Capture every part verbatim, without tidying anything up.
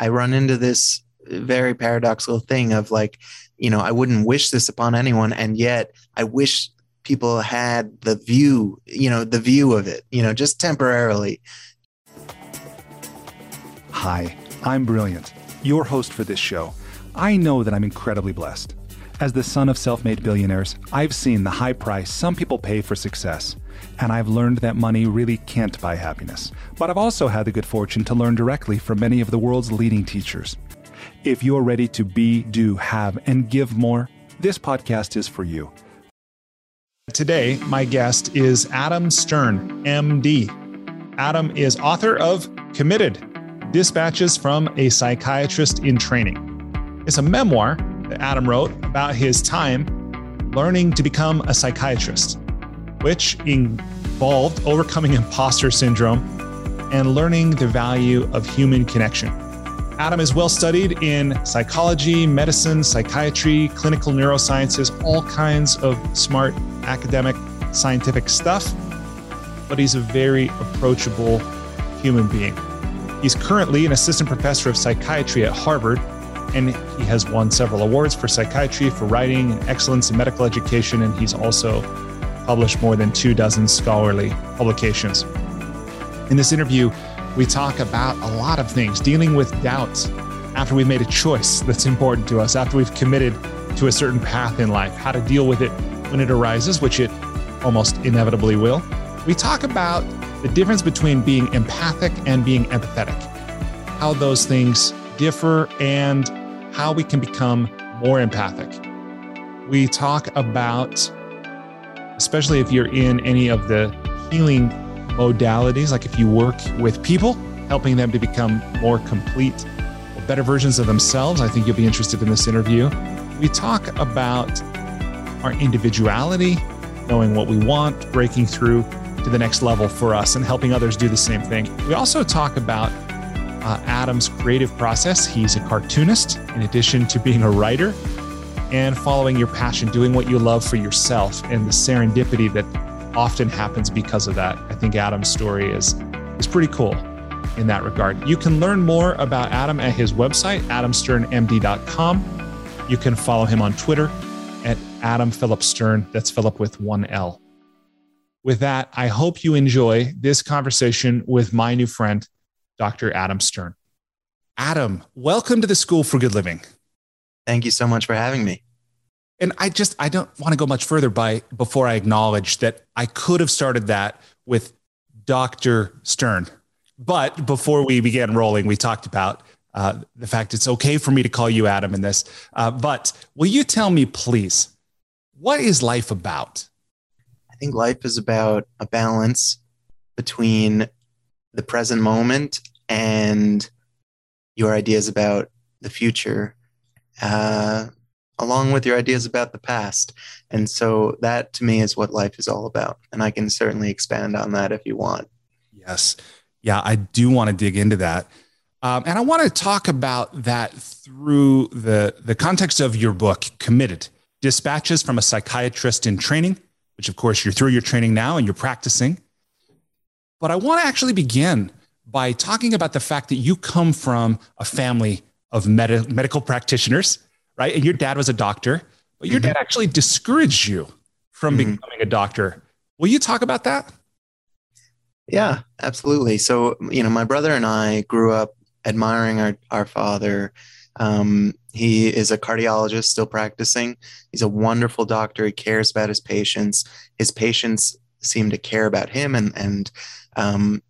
I run into this very paradoxical thing of like, you know, I wouldn't wish this upon anyone, and yet I wish people had the view, you know, the view of it, you know, just temporarily. Hi, I'm Brilliant, your host for this show. I know that I'm incredibly blessed. As the son of self-made billionaires, I've seen the high price some people pay for success, and I've learned that money really can't buy happiness. But I've also had the good fortune to learn directly from many of the world's leading teachers. If you're ready to be, do, have, and give more, this podcast is for you. Today, my guest is Adam Stern, M D. Adam is author of Committed: Dispatches from a Psychiatrist in Training. It's a memoir that Adam wrote about his time learning to become a psychiatrist, which involved overcoming imposter syndrome and learning the value of human connection. Adam is well studied in psychology, medicine, psychiatry, clinical neurosciences, all kinds of smart academic, scientific stuff, but he's a very approachable human being. He's currently an assistant professor of psychiatry at Harvard, and he has won several awards for psychiatry, for writing, and excellence in medical education, and he's also published more than two dozen scholarly publications. In this interview, we talk about a lot of things, dealing with doubts after we've made a choice that's important to us, after we've committed to a certain path in life, how to deal with it when it arises, which it almost inevitably will. We talk about the difference between being empathic and being empathetic, how those things differ and how we can become more empathic. We talk about, especially if you're in any of the healing modalities, like if you work with people, helping them to become more complete, or better versions of themselves, I think you'll be interested in this interview. We talk about our individuality, knowing what we want, breaking through to the next level for us and helping others do the same thing. We also talk about uh, Adam's creative process. He's a cartoonist in addition to being a writer, and following your passion, doing what you love for yourself, and the serendipity that often happens because of that. I think Adam's story is, is pretty cool in that regard. You can learn more about Adam at his website, adam stern m d dot com. You can follow him on Twitter at Adam Philip Stern. That's Philip with one L. With that, I hope you enjoy this conversation with my new friend, Doctor Adam Stern. Adam, welcome to the School for Good Living. Thank you so much for having me. And I just, I don't want to go much further by before I acknowledge that I could have started that with Doctor Stern. But before we began rolling, we talked about uh, the fact it's okay for me to call you Adam in this. Uh, but will you tell me, please, what is life about? I think life is about a balance between the present moment and your ideas about the future, uh, along with your ideas about the past. And so that, to me, is what life is all about. And I can certainly expand on that if you want. Yes. Yeah, I do want to dig into that. Um, and I want to talk about that through the, the context of your book, Committed: Dispatches from a Psychiatrist in Training, which of course you're through your training now and you're practicing. But I want to actually begin by talking about the fact that you come from a family of med- medical practitioners, right? And your dad was a doctor, but your mm-hmm. dad actually discouraged you from mm-hmm. becoming a doctor. Will you talk about that? Yeah, absolutely. So, you know, my brother and I grew up admiring our, our father. Um, he is a cardiologist, still practicing. He's a wonderful doctor. He cares about his patients. His patients seem to care about him. And, and um,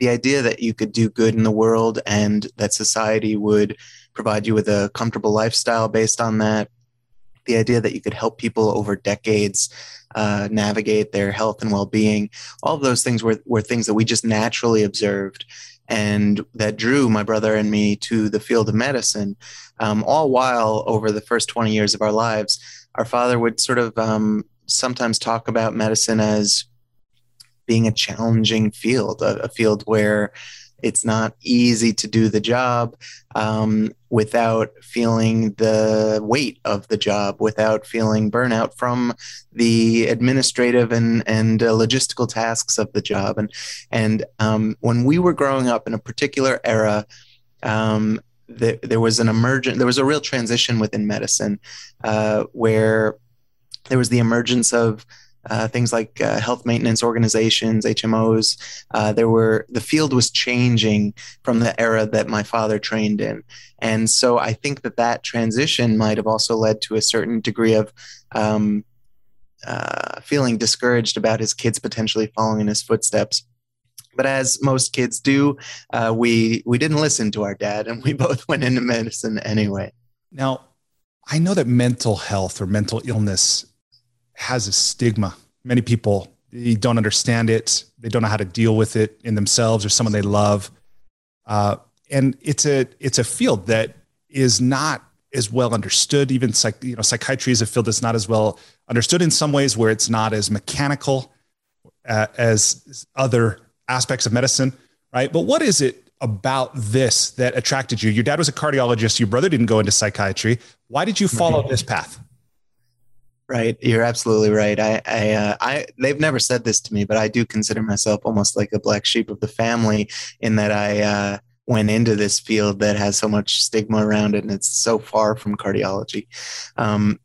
the idea that you could do good in the world and that society would provide you with a comfortable lifestyle based on that, the idea that you could help people over decades uh, navigate their health and well-being, all of those things were, were things that we just naturally observed. And that drew my brother and me to the field of medicine. Um, all while over the first twenty years of our lives, our father would sort of um, sometimes talk about medicine as being a challenging field, a, a field where it's not easy to do the job um, without feeling the weight of the job, without feeling burnout from the administrative and, and uh, logistical tasks of the job. And, and um, when we were growing up in a particular era, um, there, there was an emergent, there was a real transition within medicine uh, where there was the emergence of uh, things like uh, health maintenance organizations, H M Os. Uh, there were, the field was changing from the era that my father trained in. And so I think that that transition might have also led to a certain degree of um, uh, feeling discouraged about his kids potentially following in his footsteps. But as most kids do, uh, we we didn't listen to our dad, and we both went into medicine anyway. Now, I know that mental health or mental illness has a stigma. Many people, they don't understand it. They don't know how to deal with it in themselves or someone they love. Uh, and it's a it's a field that is not as well understood. Even psych, you know, psychiatry is a field that's not as well understood in some ways, where it's not as mechanical uh, as, as other aspects of medicine, right? But what is it about this that attracted you? Your dad was a cardiologist. Your brother didn't go into psychiatry. Why did you follow this path? Right. You're absolutely right. I, I, uh, I, they've never said this to me, but I do consider myself almost like a black sheep of the family, in that I uh, went into this field that has so much stigma around it, and it's so far from cardiology. Um,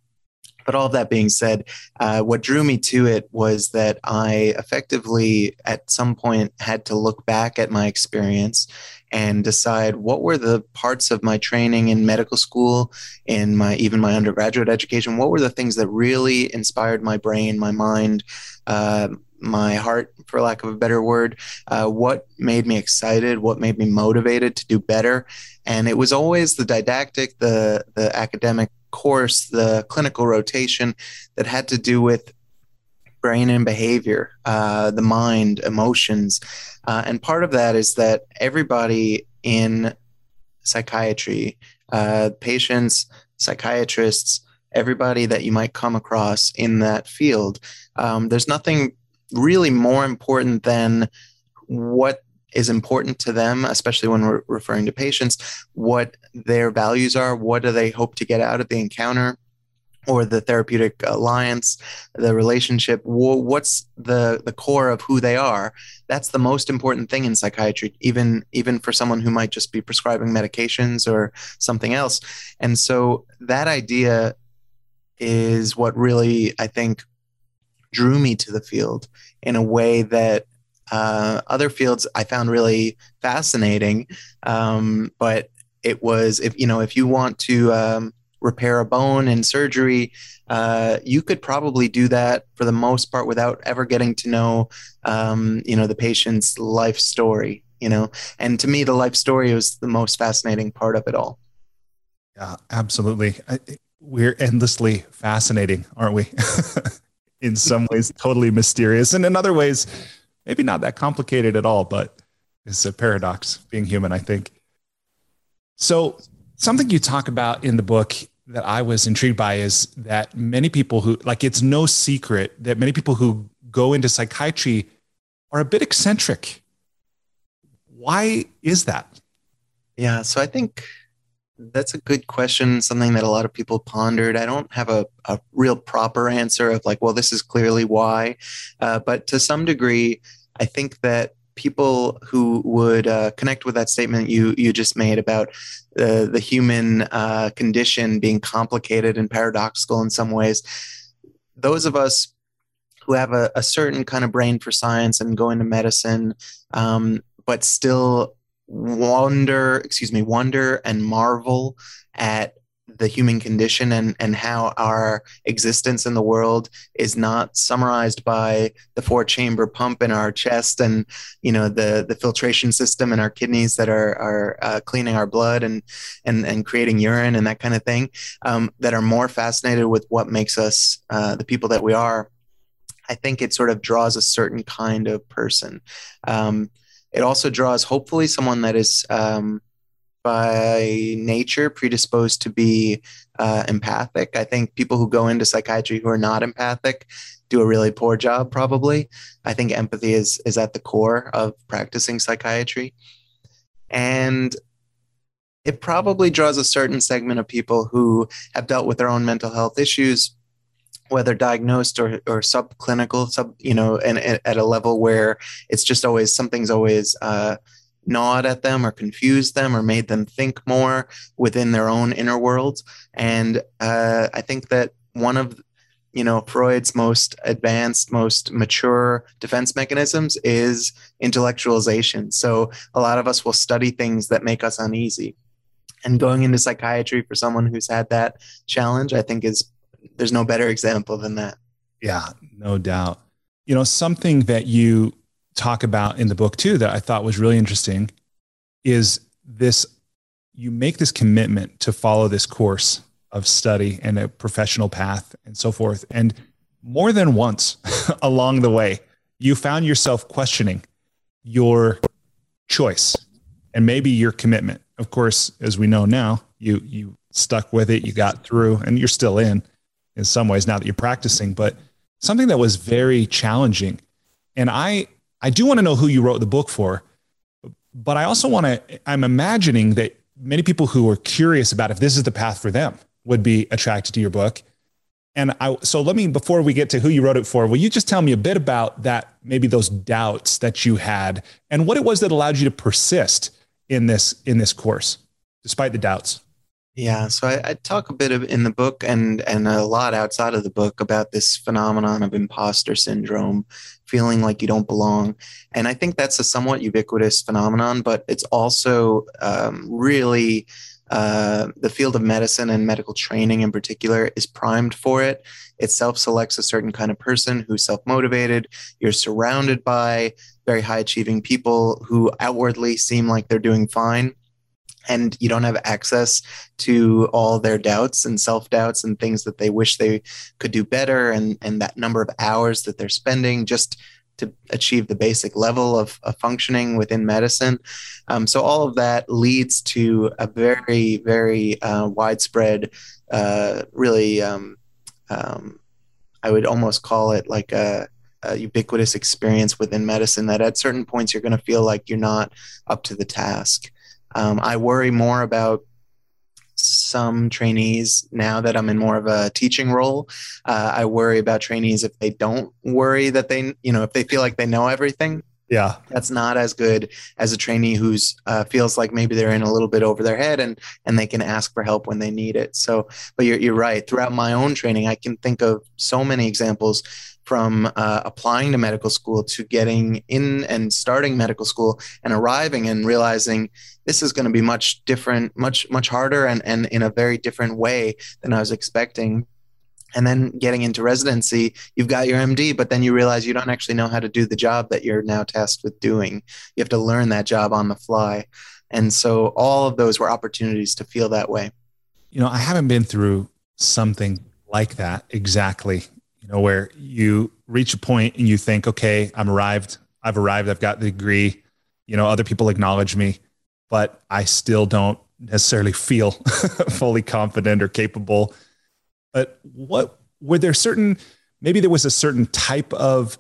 But all of that being said, uh, what drew me to it was that I effectively at some point had to look back at my experience and decide what were the parts of my training in medical school, in my even my undergraduate education, what were the things that really inspired my brain, my mind, uh, my heart, for lack of a better word, uh, what made me excited, what made me motivated to do better. And it was always the didactic, the the academic course, the clinical rotation that had to do with brain and behavior, uh, the mind, emotions. Uh, and part of that is that everybody in psychiatry, uh, patients, psychiatrists, everybody that you might come across in that field, um, there's nothing really more important than what is important to them, especially when we're referring to patients, what their values are, what do they hope to get out of the encounter or the therapeutic alliance, the relationship, what's the, the core of who they are. That's the most important thing in psychiatry, even, even for someone who might just be prescribing medications or something else. And so that idea is what really, I think, drew me to the field in a way that Uh, other fields I found really fascinating, um, but it was, if you know, if you want to um, repair a bone in surgery, uh, you could probably do that for the most part without ever getting to know, um, you know, the patient's life story, you know. And to me, the life story was the most fascinating part of it all. Yeah, absolutely. I, we're endlessly fascinating, aren't we? In some ways, totally mysterious, and in other ways, maybe not that complicated at all, but it's a paradox being human, I think. So something you talk about in the book that I was intrigued by is that many people who, like, it's no secret that many people who go into psychiatry are a bit eccentric. Why is that? Yeah, so I think that's a good question, something that a lot of people pondered. I don't have a, a real proper answer of like, well, this is clearly why. Uh, but to some degree, I think that people who would uh, connect with that statement you you just made about uh, the human uh, condition being complicated and paradoxical in some ways, those of us who have a, a certain kind of brain for science and go into medicine, um, but still wonder, excuse me, wonder and marvel at the human condition and, and how our existence in the world is not summarized by the four chamber pump in our chest and, you know, the, the filtration system in our kidneys that are, are uh, cleaning our blood and, and, and creating urine and that kind of thing, um, that are more fascinated with what makes us uh, the people that we are. I think it sort of draws a certain kind of person. Um, It also draws, hopefully, someone that is um, by nature predisposed to be uh, empathic. I think people who go into psychiatry who are not empathic do a really poor job, probably. I think empathy is is at the core of practicing psychiatry. And it probably draws a certain segment of people who have dealt with their own mental health issues, whether diagnosed or, or subclinical, sub, you know, and, and at a level where it's just always, something's always uh, gnawed at them or confused them or made them think more within their own inner worlds. And uh, I think that one of, you know, Freud's most advanced, most mature defense mechanisms is intellectualization. So a lot of us will study things that make us uneasy. And going into psychiatry for someone who's had that challenge, I think is, there's no better example than that. Yeah, no doubt. You know, something that you talk about in the book too, that I thought was really interesting is this, you make this commitment to follow this course of study and a professional path and so forth. And more than once along the way, you found yourself questioning your choice and maybe your commitment. Of course, as we know now, you, you stuck with it, you got through, and you're still in, in some ways now that you're practicing, but something that was very challenging. And I, I do want to know who you wrote the book for, but I also want to, I'm imagining that many people who are curious about if this is the path for them would be attracted to your book. And I, so let me, before we get to who you wrote it for, will you just tell me a bit about that, maybe those doubts that you had and what it was that allowed you to persist in this, in this course, despite the doubts? Yeah. So I, I talk a bit of, in the book and, and a lot outside of the book about this phenomenon of imposter syndrome, feeling like you don't belong. And I think that's a somewhat ubiquitous phenomenon, but it's also um, really uh, the field of medicine and medical training in particular is primed for it. It self-selects a certain kind of person who's self-motivated. You're surrounded by very high achieving people who outwardly seem like they're doing fine. And you don't have access to all their doubts and self-doubts and things that they wish they could do better. And, and that number of hours that they're spending just to achieve the basic level of, of functioning within medicine. Um, so all of that leads to a very, very uh, widespread, uh, really, um, um, I would almost call it like a, a ubiquitous experience within medicine that at certain points you're going to feel like you're not up to the task. Um, I worry more about some trainees now that I'm in more of a teaching role. Uh, I worry about trainees if they don't worry that they, you know, if they feel like they know everything. Yeah, that's not as good as a trainee who's uh, feels like maybe they're in a little bit over their head and and they can ask for help when they need it. So, but you're you're right. Throughout my own training, I can think of so many examples from uh, applying to medical school to getting in and starting medical school and arriving and realizing this is going to be much different, much, much harder and, and in a very different way than I was expecting. And then getting into residency, you've got your M D, but then you realize you don't actually know how to do the job that you're now tasked with doing. You have to learn that job on the fly. And so all of those were opportunities to feel that way. You know, I haven't been through something like that exactly. You know, where you reach a point and you think, okay, I'm arrived, I've arrived, I've got the degree, you know, other people acknowledge me, but I still don't necessarily feel fully confident or capable. But what, were there certain, maybe there was a certain type of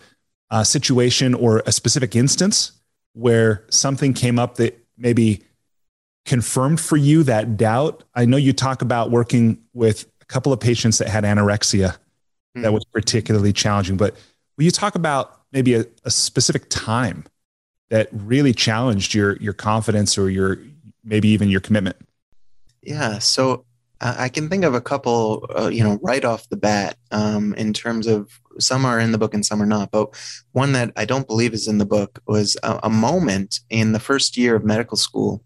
uh, situation or a specific instance where something came up that maybe confirmed for you that doubt? I know you talk about working with a couple of patients that had anorexia. That was particularly challenging, but will you talk about maybe a, a specific time that really challenged your, your confidence or your, maybe even your commitment? Yeah. So uh, I can think of a couple, uh, you know, right off the bat, um, in terms of some are in the book and some are not, but one that I don't believe is in the book was a, a moment in the first year of medical school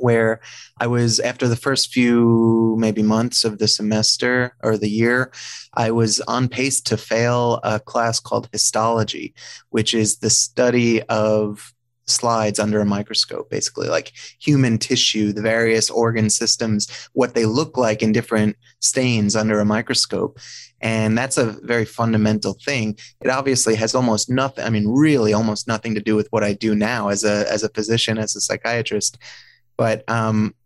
where I was, after the first few maybe months of the semester or the year, I was on pace to fail a class called histology, which is the study of slides under a microscope, basically like human tissue, the various organ systems, what they look like in different stains under a microscope. And that's a very fundamental thing. It obviously has almost nothing, I mean, really almost nothing to do with what I do now as a, as a physician, as a psychiatrist. But um,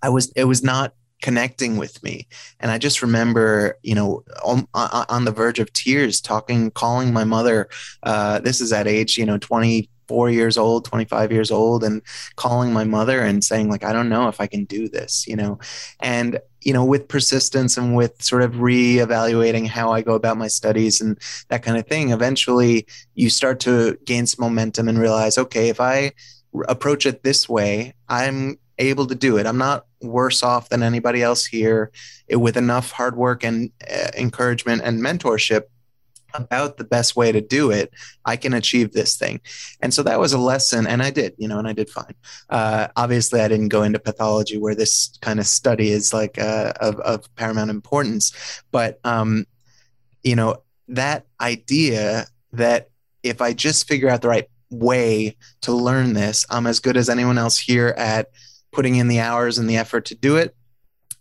I was, it was not connecting with me. And I just remember, you know, on, on the verge of tears, talking, calling my mother. Uh, this is at age, you know, twenty-four years old, twenty-five years old, and calling my mother and saying like, I don't know if I can do this, you know, and, you know, with persistence and with sort of reevaluating how I go about my studies and that kind of thing, eventually you start to gain some momentum and realize, okay, if I approach it this way, I'm able to do it. I'm not worse off than anybody else here. It, with enough hard work and uh, encouragement and mentorship about the best way to do it, I can achieve this thing. And so that was a lesson. And I did, you know, and I did fine. Uh, obviously, I didn't go into pathology where this kind of study is like uh, of, of paramount importance. But, um, you know, that idea that if I just figure out the right way to learn this, I'm as good as anyone else here at putting in the hours and the effort to do it,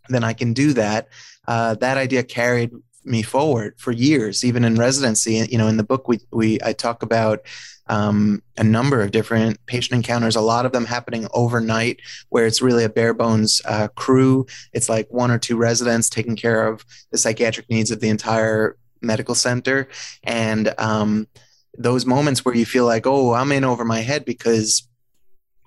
then I can do that. Uh, that idea carried me forward for years, even in residency. You know, in the book, we, we, I talk about um, a number of different patient encounters, a lot of them happening overnight where it's really a bare bones uh, crew. It's like one or two residents taking care of the psychiatric needs of the entire medical center. And um, those moments where you feel like, oh, I'm in over my head because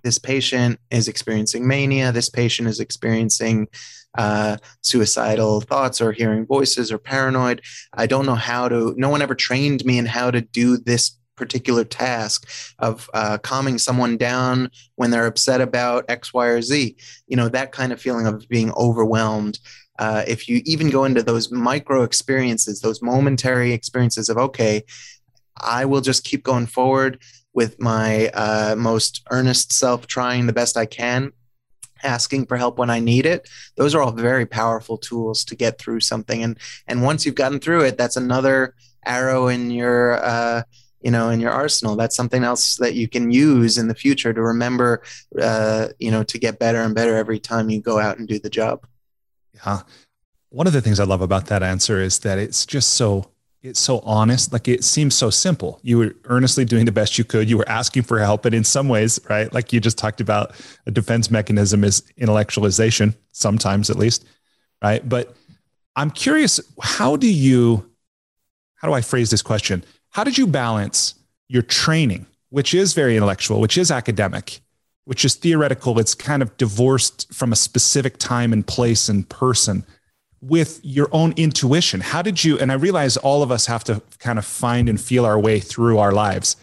this patient is experiencing mania. This patient is experiencing uh, suicidal thoughts or hearing voices or paranoid. I don't know how to, no one ever trained me in how to do this particular task of uh, calming someone down when they're upset about X, Y, or Z. You know, that kind of feeling of being overwhelmed. Uh, if you even go into those micro experiences, those momentary experiences of, okay, I will just keep going forward with my uh, most earnest self, trying the best I can, asking for help when I need it. Those are all very powerful tools to get through something. And and once you've gotten through it, that's another arrow in your uh, you know in your arsenal. That's something else that you can use in the future to remember, uh, you know, to get better and better every time you go out and do the job. Yeah, one of the things I love about that answer is that it's just so. It's so honest. Like it seems so simple. You were earnestly doing the best you could. You were asking for help. But in some ways, right? Like you just talked about, a defense mechanism is intellectualization, sometimes at least, right? But I'm curious, how do you, how do I phrase this question? How did you balance your training, which is very intellectual, which is academic, which is theoretical, it's kind of divorced from a specific time and place and person, with your own intuition? How did you, and I realize all of us have to kind of find and feel our way through our lives,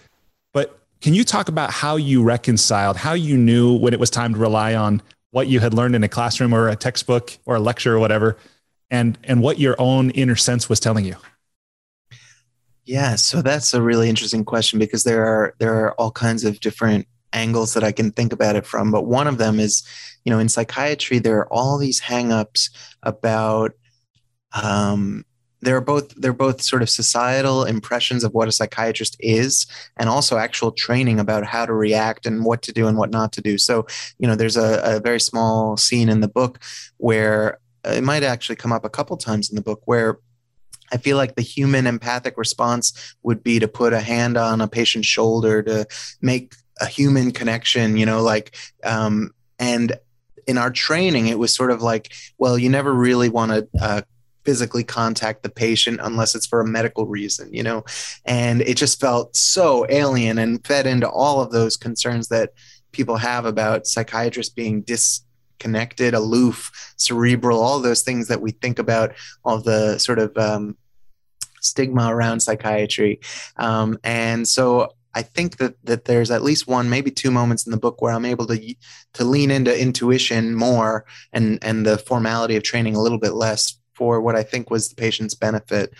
but can you talk about how you reconciled, how you knew when it was time to rely on what you had learned in a classroom or a textbook or a lecture or whatever, and, and what your own inner sense was telling you? Yeah. So that's a really interesting question, because there are, there are all kinds of different angles that I can think about it from. But one of them is, you know, in psychiatry, there are all these hangups about, um, they're both, they're both sort of societal impressions of what a psychiatrist is, and also actual training about how to react and what to do and what not to do. So, you know, there's a, a very small scene in the book where it might actually come up a couple times in the book, where I feel like the human empathic response would be to put a hand on a patient's shoulder to make a human connection, you know, like, um, and in our training, it was sort of like, well, you never really want to uh, physically contact the patient unless it's for a medical reason, you know, and it just felt so alien and fed into all of those concerns that people have about psychiatrists being disconnected, aloof, cerebral, all those things that we think about, all the sort of um, stigma around psychiatry. Um, and so I think that that there's at least one, maybe two moments in the book where I'm able to to lean into intuition more and and the formality of training a little bit less for what I think was the patient's benefit.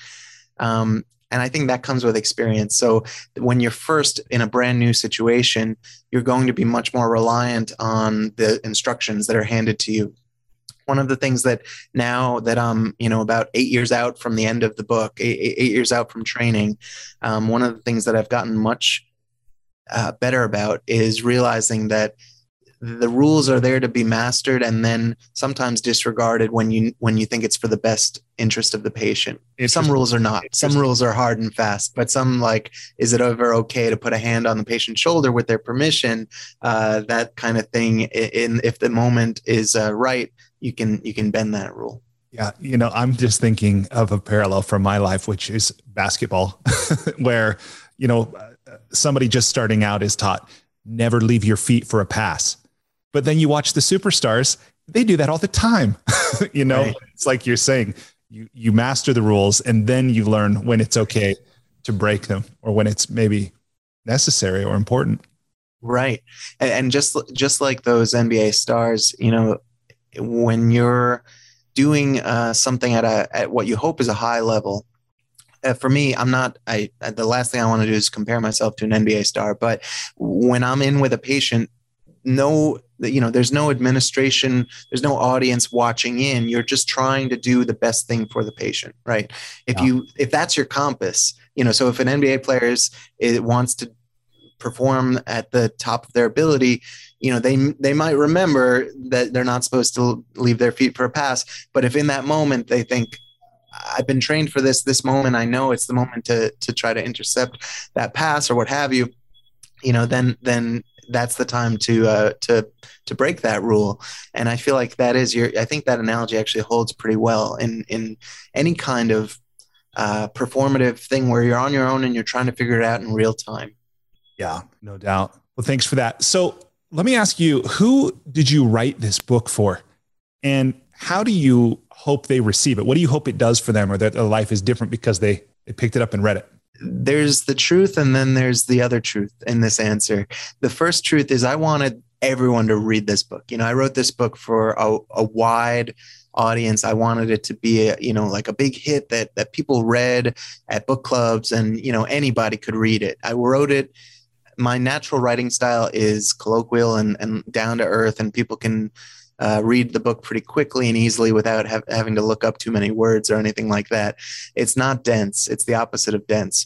Um, and I think that comes with experience. So when you're first in a brand new situation, you're going to be much more reliant on the instructions that are handed to you. One of the things that now that I'm, you know, about eight years out from the end of the book, eight, eight years out from training, um, one of the things that I've gotten much uh, better about is realizing that the rules are there to be mastered and then sometimes disregarded when you when you think it's for the best interest of the patient. Some rules are not. Some rules are hard and fast, but some, like, is it ever okay to put a hand on the patient's shoulder with their permission? Uh, that kind of thing. In, if the moment is uh, right, you can you can bend that rule. Yeah, you know, I'm just thinking of a parallel from my life, which is basketball, where, you know, somebody just starting out is taught never leave your feet for a pass. But then you watch the superstars, they do that all the time. You know, right. It's like you're saying, you, you master the rules and then you learn when it's okay to break them or when it's maybe necessary or important. Right. And just, just like those N B A stars, you know, when you're doing uh, something at a, at what you hope is a high level, uh, for me, I'm not, I, the last thing I want to do is compare myself to an N B A star, but when I'm in with a patient, no, you know, there's no administration, there's no audience watching in, you're just trying to do the best thing for the patient, right? If yeah. you, if that's your compass, you know, so if an N B A player is, it wants to perform at the top of their ability, you know, they, they might remember that they're not supposed to leave their feet for a pass. But if in that moment they think, I've been trained for this, this moment, I know it's the moment to, to try to intercept that pass or what have you, you know, then, then, that's the time to, uh, to, to break that rule. And I feel like that is your, I think that analogy actually holds pretty well in, in any kind of, uh, performative thing where you're on your own and you're trying to figure it out in real time. Yeah, no doubt. Well, thanks for that. So let me ask you, who did you write this book for and how do you hope they receive it? What do you hope it does for them or that their life is different because they, they picked it up and read it? There's the truth and then there's the other truth in this answer. The first truth is I wanted everyone to read this book. You know, I wrote this book for a, a wide audience. I wanted it to be, a, you know, like a big hit that that people read at book clubs and, you know, anybody could read it. I wrote it. My natural writing style is colloquial and, and down to earth, and people can Uh, read the book pretty quickly and easily without ha- having to look up too many words or anything like that. It's not dense. It's the opposite of dense.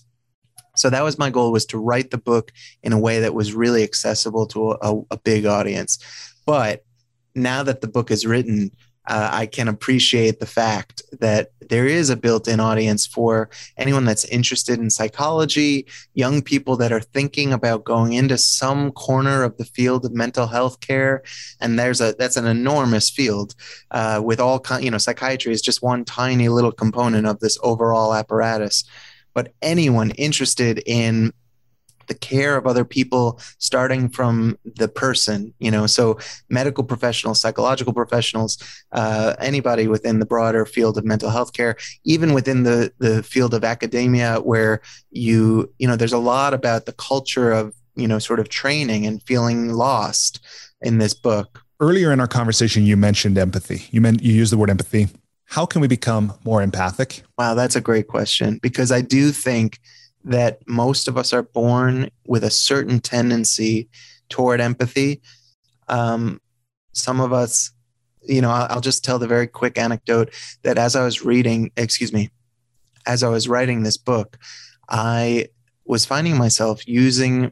So that was my goal, was to write the book in a way that was really accessible to a, a big audience. But now that the book is written, uh, I can appreciate the fact that there is a built-in audience for anyone that's interested in psychology, young people that are thinking about going into some corner of the field of mental health care. And there's a, that's an enormous field uh, with all kind, you know, psychiatry is just one tiny little component of this overall apparatus, but anyone interested in the care of other people, starting from the person, you know, so medical professionals, psychological professionals, uh, anybody within the broader field of mental health care, even within the, the field of academia where you, you know, there's a lot about the culture of, you know, sort of training and feeling lost in this book. Earlier in our conversation, you mentioned empathy. You meant, you used the word empathy. How can we become more empathic? Wow, that's a great question, because I do think that most of us are born with a certain tendency toward empathy. Um, some of us, you know, I'll, I'll just tell the very quick anecdote that as I was reading, excuse me, as I was writing this book, I was finding myself using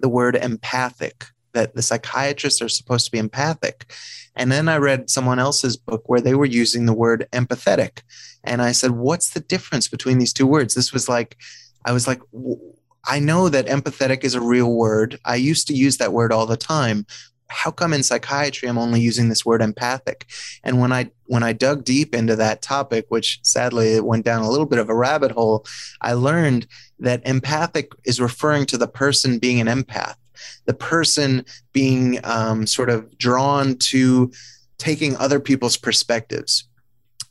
the word empathic, that the psychiatrists are supposed to be empathic. And then I read someone else's book where they were using the word empathetic. And I said, what's the difference between these two words? This was like, I was like, I know that empathetic is a real word. I used to use that word all the time. How come in psychiatry I'm only using this word empathic? And when I when I dug deep into that topic, which sadly it went down a little bit of a rabbit hole, I learned that empathic is referring to the person being an empath, the person being um, sort of drawn to taking other people's perspectives.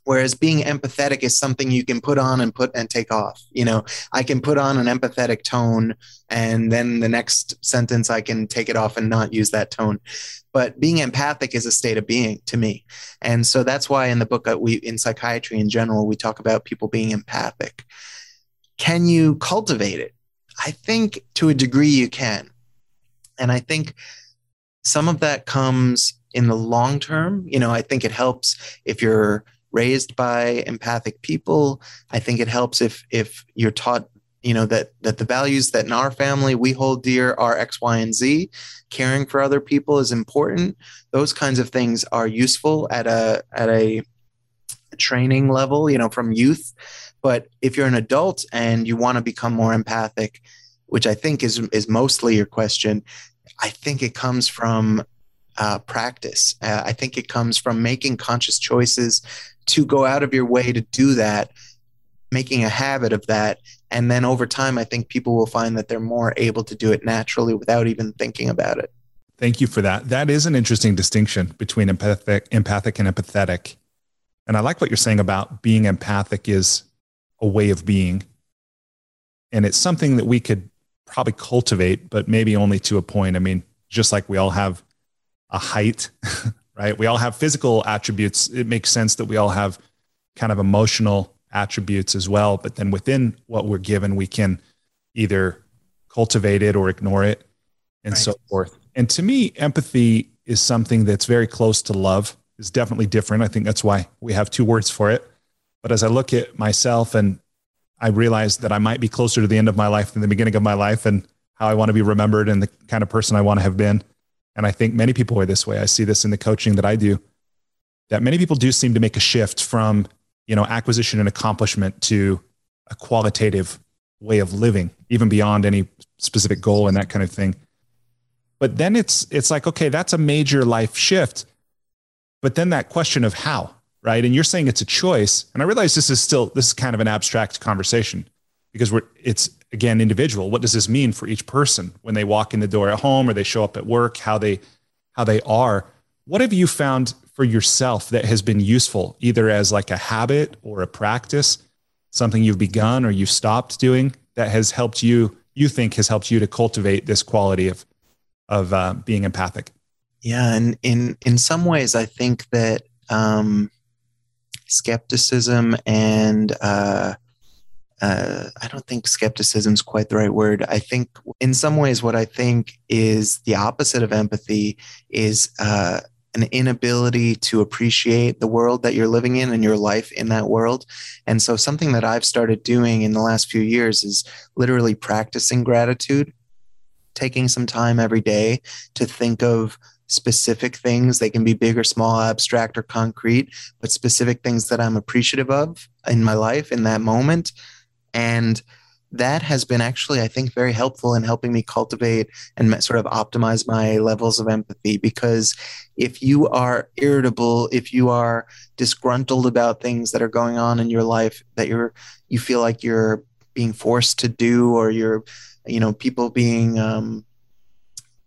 Whereas being empathetic is something you can put on and put and take off. You know, I can put on an empathetic tone and then the next sentence I can take it off and not use that tone. But being empathic is a state of being to me. And so that's why in the book, we, in psychiatry in general, we talk about people being empathic. Can you cultivate it? I think to a degree you can. And I think some of that comes in the long term. You know, I think it helps if you're raised by empathic people. I think it helps if if you're taught, you know, that that the values that in our family we hold dear are X, Y, and Z. Caring for other people is important. Those kinds of things are useful at a at a training level, you know, from youth. But if you're an adult and you want to become more empathic, which I think is is mostly your question, I think it comes from uh, practice. Uh, I think it comes from making conscious choices to go out of your way to do that, making a habit of that. And then over time, I think people will find that they're more able to do it naturally without even thinking about it. Thank you for that. That is an interesting distinction between empathic, empathic and empathetic. And I like what you're saying about being empathic is a way of being. And it's something that we could probably cultivate, but maybe only to a point. I mean, just like we all have a height, right? We all have physical attributes. It makes sense that we all have kind of emotional attributes as well. But then within what we're given, we can either cultivate it or ignore it and right. so forth. And to me, empathy is something that's very close to love. It's definitely different. I think that's why we have two words for it. But as I look at myself and I realize that I might be closer to the end of my life than the beginning of my life and how I want to be remembered and the kind of person I want to have been. And I think many people are this way. I see this in the coaching that I do, that many people do seem to make a shift from, you know, acquisition and accomplishment to a qualitative way of living, even beyond any specific goal and that kind of thing. But then it's, it's like, okay, that's a major life shift. But then that question of how, right? And you're saying it's a choice. And I realize this is still, this is kind of an abstract conversation because we're, it's again, individual. What does this mean for each person when they walk in the door at home or they show up at work, how they, how they are? What have you found for yourself that has been useful either as like a habit or a practice, something you've begun or you've stopped doing that has helped you, you think has helped you to cultivate this quality of, of uh, being empathic? Yeah. And in, in some ways, I think that um, skepticism and uh, uh, I don't think skepticism is quite the right word. I think in some ways, what I think is the opposite of empathy is uh, an inability to appreciate the world that you're living in and your life in that world. And so something that I've started doing in the last few years is literally practicing gratitude, taking some time every day to think of specific things. They can be big or small, abstract or concrete, but specific things that I'm appreciative of in my life in that moment. And that has been actually, I think, very helpful in helping me cultivate and sort of optimize my levels of empathy. Because if you are irritable, if you are disgruntled about things that are going on in your life that you're, you feel like you're being forced to do, or you're, you know, people being, um,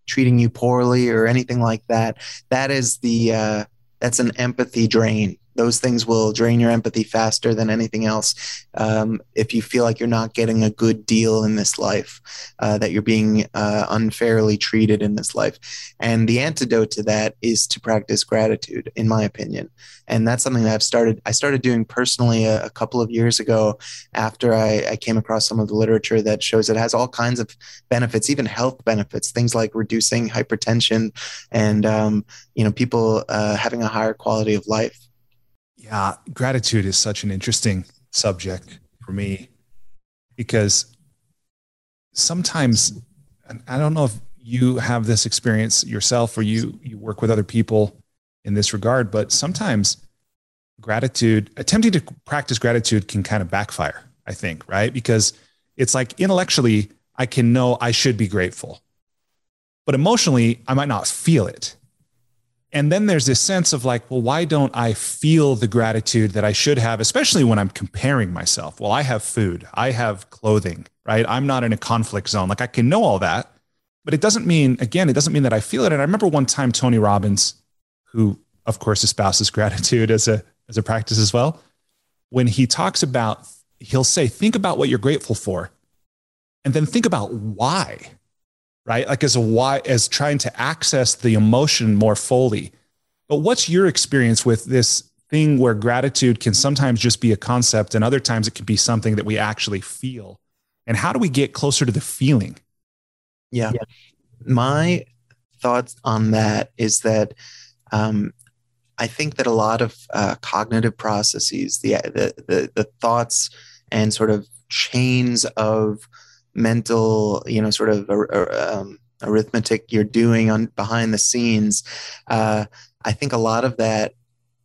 treating you poorly or anything like that, that is the, uh, that's an empathy drain. Those things will drain your empathy faster than anything else. Um, if you feel like you're not getting a good deal in this life, uh, that you're being uh, unfairly treated in this life. And the antidote to that is to practice gratitude, in my opinion. And that's something that I've started, I started doing personally a, a couple of years ago after I, I came across some of the literature that shows it has all kinds of benefits, even health benefits, things like reducing hypertension and, um, you know, people uh, having a higher quality of life. Yeah, gratitude is such an interesting subject for me because sometimes, and I don't know if you have this experience yourself or you you work with other people in this regard, but sometimes gratitude, attempting to practice gratitude can kind of backfire, I think, right? Because it's like intellectually, I can know I should be grateful, but emotionally, I might not feel it. And then there's this sense of like, well, why don't I feel the gratitude that I should have, especially when I'm comparing myself? Well, I have food, I have clothing, right? I'm not in a conflict zone. Like I can know all that, but it doesn't mean, again, it doesn't mean that I feel it. And I remember one time Tony Robbins, who of course espouses gratitude as a, as a practice as well, when he talks about, he'll say, think about what you're grateful for and then think about why. Right? Like as a why, as trying to access the emotion more fully. But what's your experience with this thing where gratitude can sometimes just be a concept and other times it can be something that we actually feel? And how do we get closer to the feeling? Yeah. yeah. My thoughts on that is that, um, I think that a lot of, uh, cognitive processes, the, the, the, the thoughts and sort of chains of mental, you know, sort of um, arithmetic you're doing on behind the scenes. Uh, I think a lot of that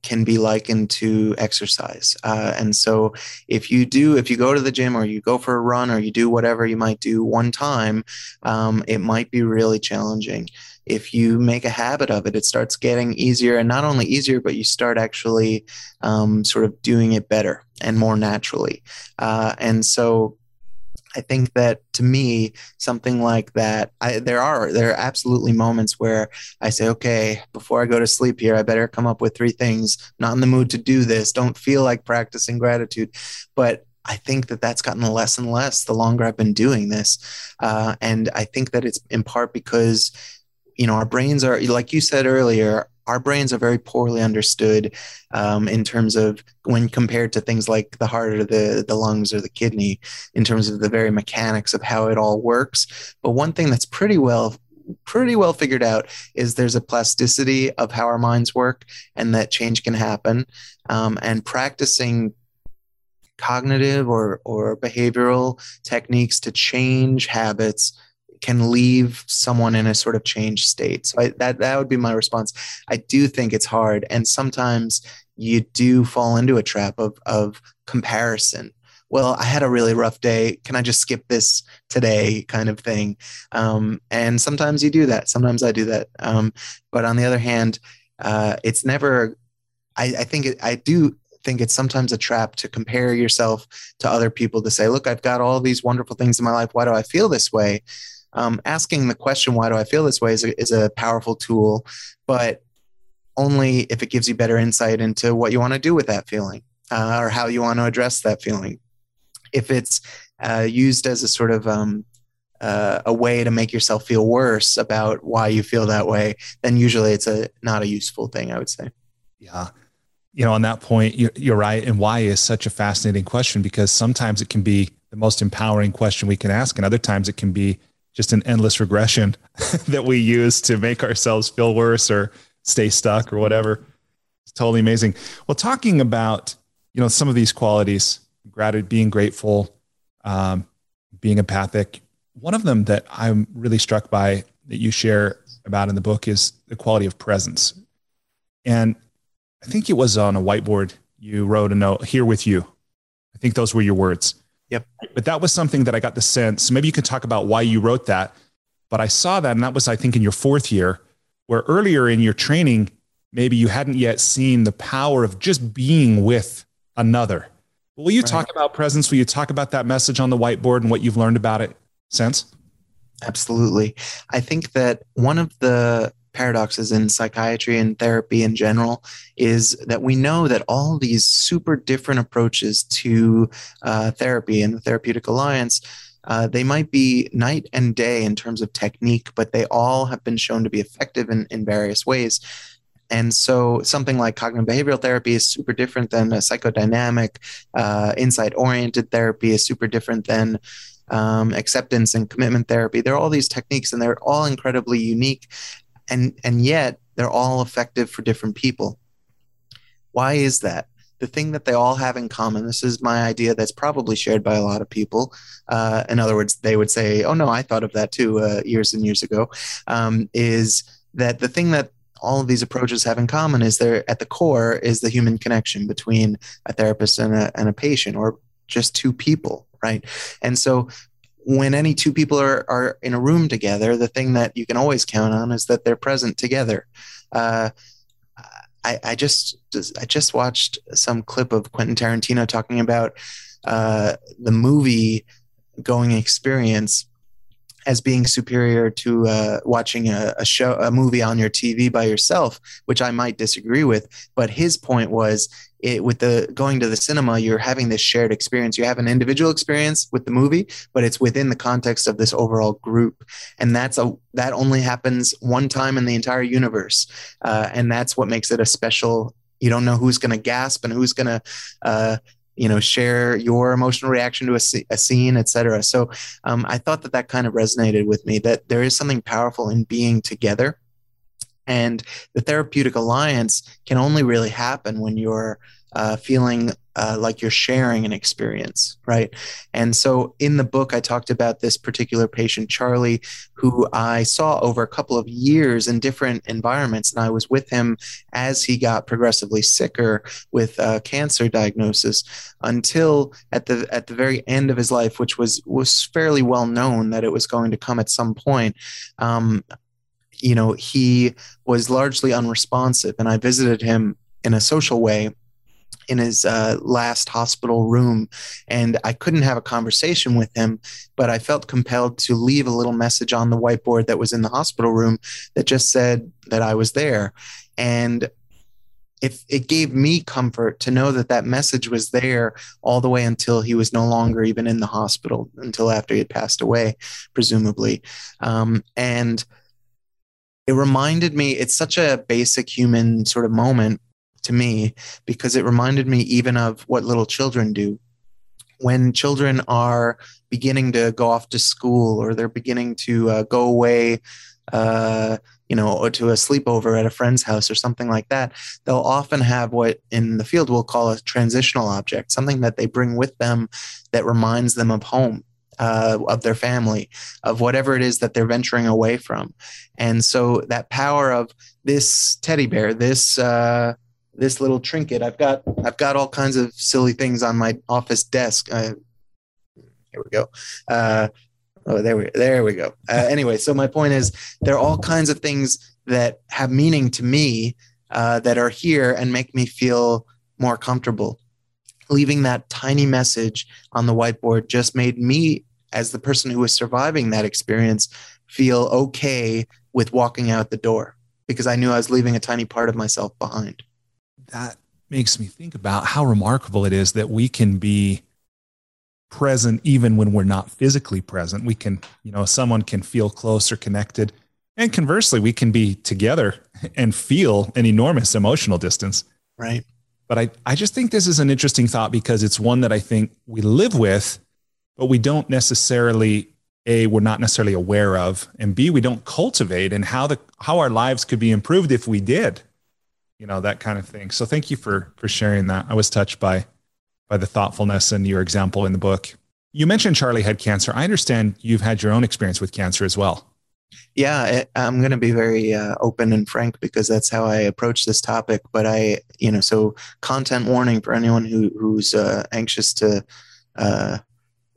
can be likened to exercise. Uh, and so if you do, if you go to the gym or you go for a run or you do whatever you might do one time, um, it might be really challenging. If you make a habit of it, it starts getting easier, and not only easier, but you start actually um, sort of doing it better and more naturally. Uh, and so I think that to me, something like that, I, there are there are absolutely moments where I say, okay, before I go to sleep here, I better come up with three things. Not in the mood to do this. Don't feel like practicing gratitude. But I think that that's gotten less and less the longer I've been doing this. Uh, and I think that it's in part because, you know, our brains are, like you said earlier, our brains are very poorly understood um, in terms of when compared to things like the heart or the, the lungs or the kidney, in terms of the very mechanics of how it all works. But one thing that's pretty well pretty well figured out is there's a plasticity of how our minds work and that change can happen. Um, and practicing cognitive or, or behavioral techniques to change habits can leave someone in a sort of changed state. So I, that, that would be my response. I do think it's hard. And sometimes you do fall into a trap of, of comparison. Well, I had a really rough day. Can I just skip this today kind of thing? Um, and sometimes you do that. Sometimes I do that. Um, but on the other hand, uh, it's never, I, I think it, I do think it's sometimes a trap to compare yourself to other people to say, look, I've got all these wonderful things in my life. Why do I feel this way? Um, asking the question, why do I feel this way, is a, is a powerful tool, but only if it gives you better insight into what you want to do with that feeling uh, or how you want to address that feeling. If it's uh, used as a sort of um, uh, a way to make yourself feel worse about why you feel that way, then usually it's a not a useful thing, I would say. Yeah. You know, on that point, you're, you're right. And why is such a fascinating question, because sometimes it can be the most empowering question we can ask. And other times it can be just an endless regression that we use to make ourselves feel worse or stay stuck or whatever. It's totally amazing. Well, talking about, you know, some of these qualities, gratitude, being grateful, um, being empathic. One of them that I'm really struck by that you share about in the book is the quality of presence. And I think it was on a whiteboard, you wrote a note, "Here with you." I think those were your words. Yep. But that was something that I got the sense, maybe you could talk about why you wrote that, but I saw that. And that was, I think, in your fourth year, where earlier in your training, maybe you hadn't yet seen the power of just being with another. Will you right. talk about presence? Will you talk about that message on the whiteboard and what you've learned about it since? Absolutely. I think that one of the paradoxes in psychiatry and therapy in general is that we know that all these super different approaches to uh, therapy and the therapeutic alliance, uh, they might be night and day in terms of technique, but they all have been shown to be effective in, in various ways. And so something like cognitive behavioral therapy is super different than a psychodynamic, uh, insight-oriented therapy is super different than um, acceptance and commitment therapy. There are all these techniques and they're all incredibly unique. And and yet they're all effective for different people. Why is that? The thing that they all have in common, this is my idea that's probably shared by a lot of people. Uh, in other words, they would say, oh, no, I thought of that too uh, years and years ago, um, is that the thing that all of these approaches have in common is they're at the core is the human connection between a therapist and a, and a patient, or just two people, right? And so when any two people are, are in a room together, the thing that you can always count on is that they're present together. Uh, I, I just I just watched some clip of Quentin Tarantino talking about uh, the movie going experience as being superior to uh, watching a, a show, a movie on your T V by yourself, which I might disagree with. But his point was, it, with the going to the cinema, you're having this shared experience. You have an individual experience with the movie, but it's within the context of this overall group. And that's a that only happens one time in the entire universe. Uh, and that's what makes it a special, you don't know who's going to gasp and who's going to, uh, you know, share your emotional reaction to a, a scene, et cetera. So um, I thought that that kind of resonated with me, that there is something powerful in being together. And the therapeutic alliance can only really happen when you're uh, feeling uh, like you're sharing an experience, right? And so in the book, I talked about this particular patient, Charlie, who I saw over a couple of years in different environments. And I was with him as he got progressively sicker with a cancer diagnosis until at the at the very end of his life, which was, was fairly well known that it was going to come at some point. Um, you know, he was largely unresponsive, and I visited him in a social way in his uh, last hospital room, and I couldn't have a conversation with him, but I felt compelled to leave a little message on the whiteboard that was in the hospital room that just said that I was there. And it, it gave me comfort to know that that message was there all the way until he was no longer even in the hospital, until after he had passed away, presumably. Um, and it reminded me, it's such a basic human sort of moment to me, because it reminded me even of what little children do. When children are beginning to go off to school, or they're beginning to uh, go away, uh, you know, or to a sleepover at a friend's house or something like that, they'll often have what in the field we'll call a transitional object, something that they bring with them that reminds them of home, uh, of their family, of whatever it is that they're venturing away from. And so that power of this teddy bear, this, uh, this little trinket. I've got, I've got all kinds of silly things on my office desk. Uh, here we go. Uh, oh, there we, there we go. Uh, anyway, so my point is, there are all kinds of things that have meaning to me uh, that are here and make me feel more comfortable. Leaving that tiny message on the whiteboard just made me, as the person who was surviving that experience, feel okay with walking out the door, because I knew I was leaving a tiny part of myself behind. That makes me think about how remarkable it is that we can be present even when we're not physically present. We can, you know, someone can feel close or connected. And conversely, we can be together and feel an enormous emotional distance. Right. But I, I just think this is an interesting thought, because it's one that I think we live with, but we don't necessarily, A, we're not necessarily aware of, and B, we don't cultivate, and how the how our lives could be improved if we did. You know, that kind of thing. So thank you for for sharing that. I was touched by by the thoughtfulness and your example in the book. You mentioned Charlie had cancer. I understand you've had your own experience with cancer as well. Yeah, it, I'm going to be very uh, open and frank, because that's how I approach this topic. But I, you know, so content warning for anyone who who's uh, anxious to, uh,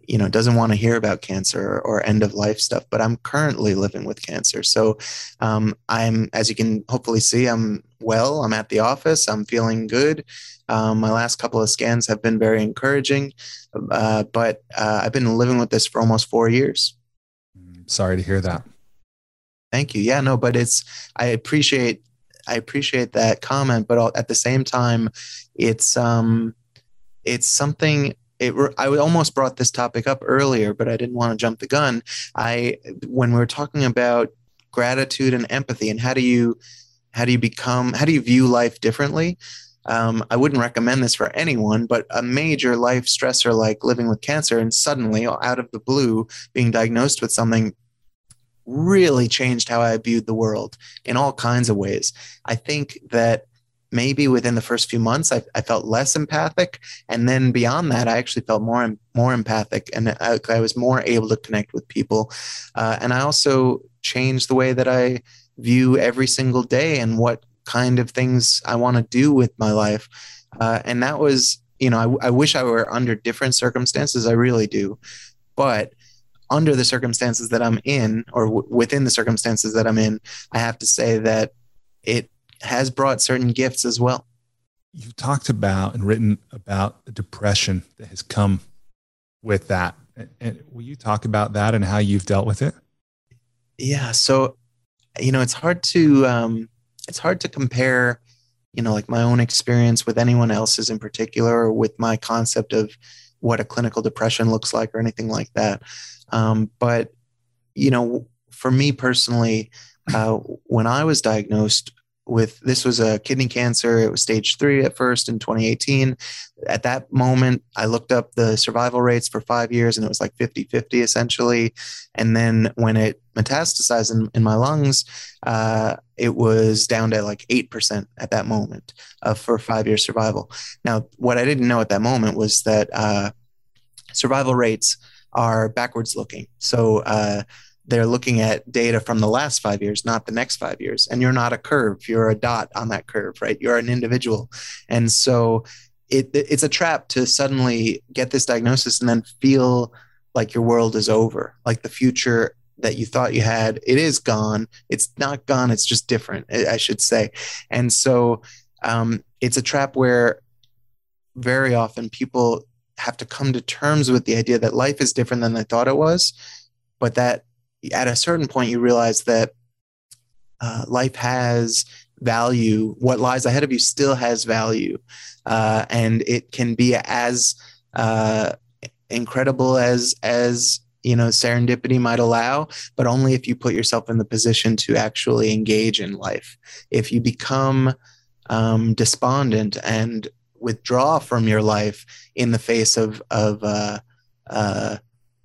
you know, doesn't want to hear about cancer or end of life stuff. But I'm currently living with cancer. So um, I'm, as you can hopefully see, I'm. Well, I'm at the office. I'm feeling good. Um, my last couple of scans have been very encouraging, uh, but uh, I've been living with this for almost four years. Sorry to hear that. Thank you. Yeah, no, but it's, I appreciate, I appreciate that comment, but at the same time, it's, um, it's something. It, I almost brought this topic up earlier, but I didn't want to jump the gun. I, when we were talking about gratitude and empathy, and how do you How do you become, how do you view life differently? Um, I wouldn't recommend this for anyone, but a major life stressor like living with cancer and suddenly out of the blue being diagnosed with something really changed how I viewed the world in all kinds of ways. I think that maybe within the first few months, I, I felt less empathic. And then beyond that, I actually felt more and more empathic, and I, I was more able to connect with people. Uh, and I also changed the way that I view every single day and what kind of things I want to do with my life. Uh, and that was, you know, I, I wish I were under different circumstances. I really do. But under the circumstances that I'm in, or w- within the circumstances that I'm in, I have to say that it has brought certain gifts as well. You've talked about and written about the depression that has come with that. And, and will you talk about that and how you've dealt with it? Yeah. So, you know, it's hard to, um, it's hard to compare, you know, like my own experience with anyone else's in particular, or with my concept of what a clinical depression looks like or anything like that. Um, but, you know, for me personally, uh, when I was diagnosed with, this was a kidney cancer. It was stage three at first in twenty eighteen. At that moment, I looked up the survival rates for five years and it was like fifty-fifty essentially. And then when it metastasized in, in my lungs, uh, it was down to like eight percent at that moment uh, for five-year survival. Now, what I didn't know at that moment was that uh, survival rates are backwards looking. So, uh, they're looking at data from the last five years, not the next five years. And you're not a curve. You're a dot on that curve, right? You're an individual. And so it, it's a trap to suddenly get this diagnosis and then feel like your world is over, like the future that you thought you had, it is gone. It's not gone. It's just different, I should say. And so um, it's a trap where very often people have to come to terms with the idea that life is different than they thought it was, but that at a certain point, you realize that uh, life has value, what lies ahead of you still has value. Uh, and it can be as uh, incredible as, as, you know, serendipity might allow, but only if you put yourself in the position to actually engage in life. If you become um, despondent and withdraw from your life in the face of, of uh, uh,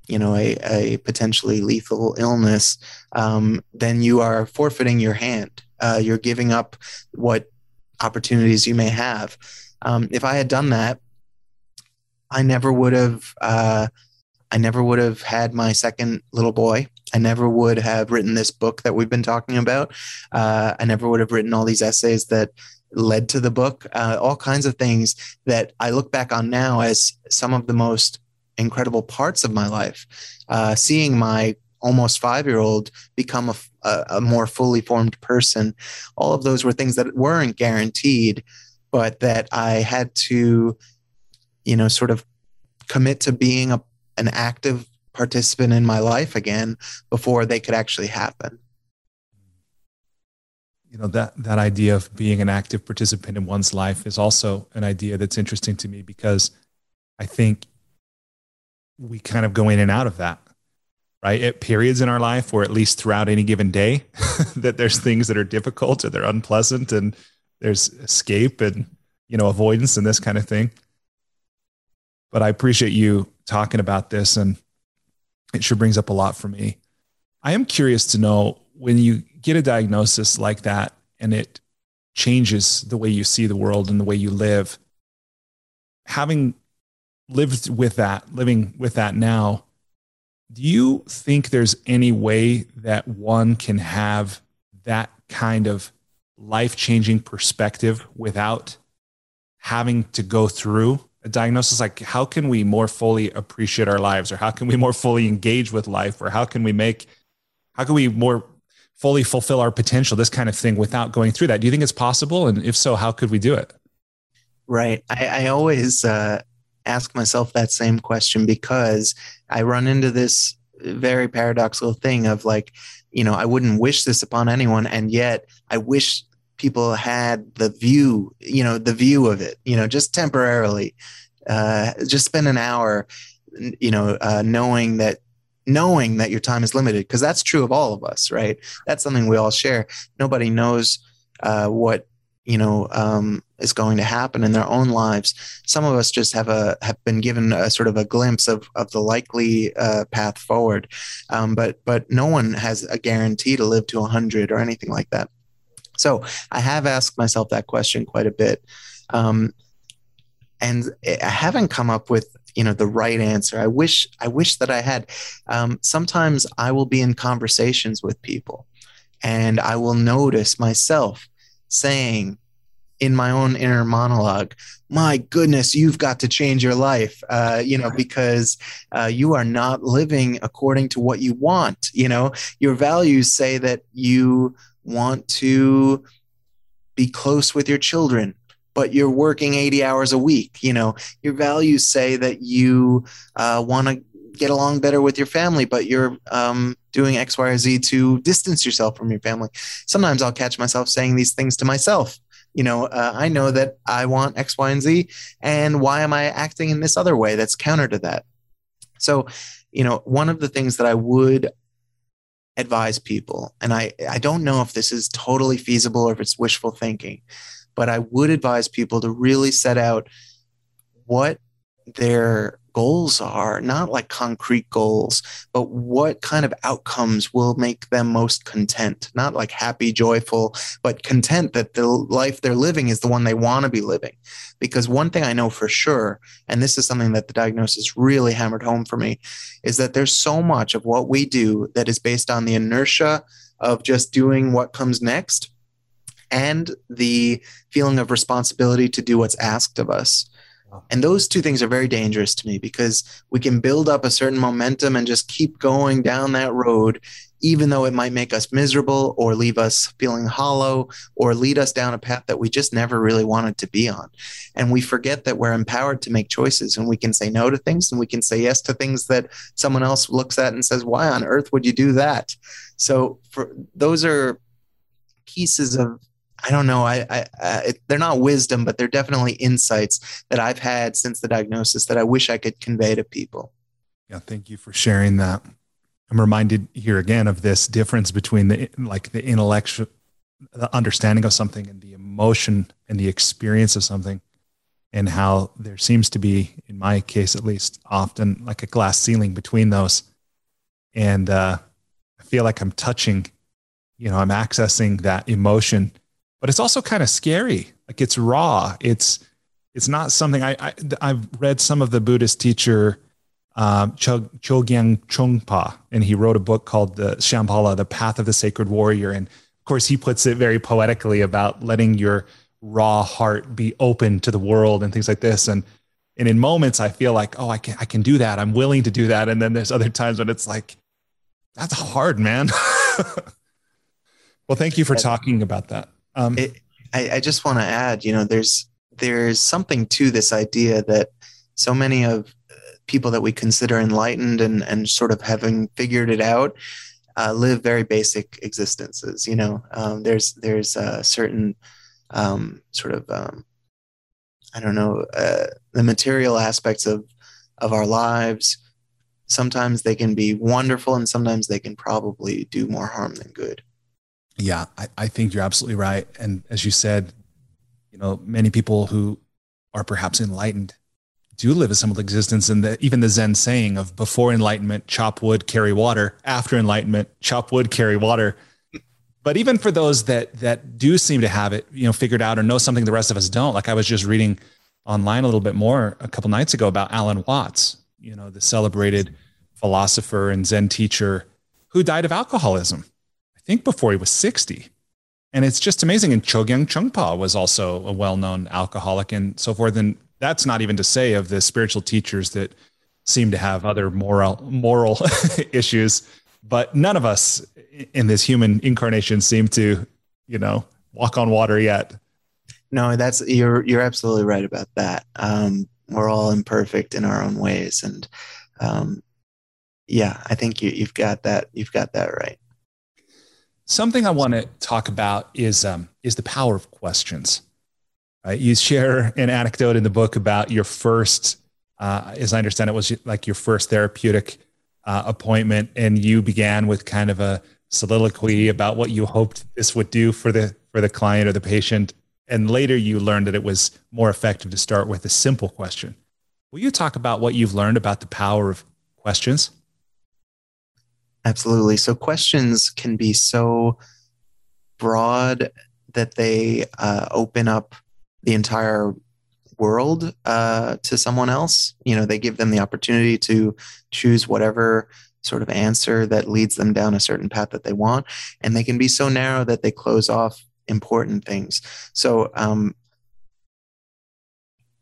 you know, a, a potentially lethal illness, um, then you are forfeiting your hand. Uh, you're giving up what opportunities you may have. Um, if I had done that, I never would have, uh, I never would have had my second little boy. I never would have written this book that we've been talking about. Uh, I never would have written all these essays that led to the book, uh, all kinds of things that I look back on now as some of the most incredible parts of my life. Uh, seeing my almost five-year-old become a, a, a more fully formed person, all of those were things that weren't guaranteed, but that I had to, you know, sort of commit to being a an active participant in my life again before they could actually happen. You know, that, that idea of being an active participant in one's life is also an idea that's interesting to me, because I think we kind of go in and out of that, right? At periods in our life, or at least throughout any given day, that there's things that are difficult or they're unpleasant, and there's escape and, you know, avoidance and this kind of thing. But I appreciate you talking about this, and it sure brings up a lot for me. I am curious to know, when you get a diagnosis like that and it changes the way you see the world and the way you live, having lived with that, living with that now, do you think there's any way that one can have that kind of life-changing perspective without having to go through a diagnosis? Like, how can we more fully appreciate our lives, or how can we more fully engage with life, or how can we make, how can we more fully fulfill our potential, this kind of thing, without going through that? Do you think it's possible? And if so, how could we do it? Right. I, I always uh, ask myself that same question, because I run into this very paradoxical thing of, like, you know, I wouldn't wish this upon anyone, and yet I wish people had the view, you know, the view of it, you know, just temporarily, uh, just spend an hour, you know, uh, knowing that, knowing that your time is limited. Cause that's true of all of us, right? That's something we all share. Nobody knows, uh, what, you know, um, is going to happen in their own lives. Some of us just have a, have been given a sort of a glimpse of, of the likely, uh, path forward. Um, but, but no one has a guarantee to live to a hundred or anything like that. So I have asked myself that question quite a bit. Um, and I haven't come up with, you know, the right answer. I wish, I wish that I had. Um, sometimes I will be in conversations with people, and I will notice myself saying in my own inner monologue, my goodness, you've got to change your life, uh, you know, because uh, you are not living according to what you want. You know, your values say that you want to be close with your children, but you're working eighty hours a week. You know, your values say that you uh, want to get along better with your family, but you're um, doing X, Y, or Z to distance yourself from your family. Sometimes I'll catch myself saying these things to myself. You know, uh, I know that I want X, Y, and Z, and why am I acting in this other way that's counter to that? So, you know, one of the things that I would advise people, and I, I don't know if this is totally feasible or if it's wishful thinking, but I would advise people to really set out what their goals are, not like concrete goals, but what kind of outcomes will make them most content, not like happy, joyful, but content that the life they're living is the one they want to be living. Because one thing I know for sure, and this is something that the diagnosis really hammered home for me, is that there's so much of what we do that is based on the inertia of just doing what comes next and the feeling of responsibility to do what's asked of us. And those two things are very dangerous to me, because we can build up a certain momentum and just keep going down that road, even though it might make us miserable or leave us feeling hollow or lead us down a path that we just never really wanted to be on. And we forget that we're empowered to make choices, and we can say no to things, and we can say yes to things that someone else looks at and says, why on earth would you do that? So for, those are pieces of I don't know. I, I, I they're not wisdom, but they're definitely insights that I've had since the diagnosis that I wish I could convey to people. Yeah. Thank you for sharing that. I'm reminded here again of this difference between the, like the intellectual, the understanding of something and the emotion and the experience of something, and how there seems to be, in my case, at least, often like a glass ceiling between those. And, uh, I feel like I'm touching, you know, I'm accessing that emotion, but it's also kind of scary. Like it's raw. It's, it's not something I, I I've read some of the Buddhist teacher, um, Chögyam Trungpa, and he wrote a book called the Shambhala, The Path of the Sacred Warrior. And of course he puts it very poetically about letting your raw heart be open to the world and things like this. And, and in moments I feel like, oh, I can, I can do that. I'm willing to do that. And then there's other times when it's like, that's hard, man. Well, thank you for talking about that. Um, it, I, I just want to add, you know, there's, there's something to this idea that so many of people that we consider enlightened and, and sort of having figured it out, uh, live very basic existences. You know, um, there's, there's a certain, um, sort of, um, I don't know, uh, the material aspects of, of our lives. Sometimes they can be wonderful and sometimes they can probably do more harm than good. Yeah, I, I think you're absolutely right. And as you said, you know, many people who are perhaps enlightened do live a simple existence. And the, even the Zen saying of before enlightenment, chop wood, carry water, after enlightenment, chop wood, carry water. But even for those that, that do seem to have it, you know, figured out or know something the rest of us don't, like I was just reading online a little bit more a couple nights ago about Alan Watts, you know, the celebrated philosopher and Zen teacher who died of alcoholism, I think before he was sixty. And it's just amazing. And Chögyam Trungpa was also a well-known alcoholic and so forth. And that's not even to say of the spiritual teachers that seem to have other moral, moral issues, but none of us in this human incarnation seem to, you know, walk on water yet. No, that's, you're, you're absolutely right about that. Um, We're all imperfect in our own ways. And, um, yeah, I think you, you've got that. You've got that right. Something I want to talk about is, um, is the power of questions. Uh, you share an anecdote in the book about your first, uh, as I understand it, was like your first therapeutic, uh, appointment. And you began with kind of a soliloquy about what you hoped this would do for the, for the client or the patient. And later you learned that it was more effective to start with a simple question. Will you talk about what you've learned about the power of questions? Absolutely. So questions can be so broad that they uh, open up the entire world uh, to someone else. You know, they give them the opportunity to choose whatever sort of answer that leads them down a certain path that they want. And they can be so narrow that they close off important things. So, um,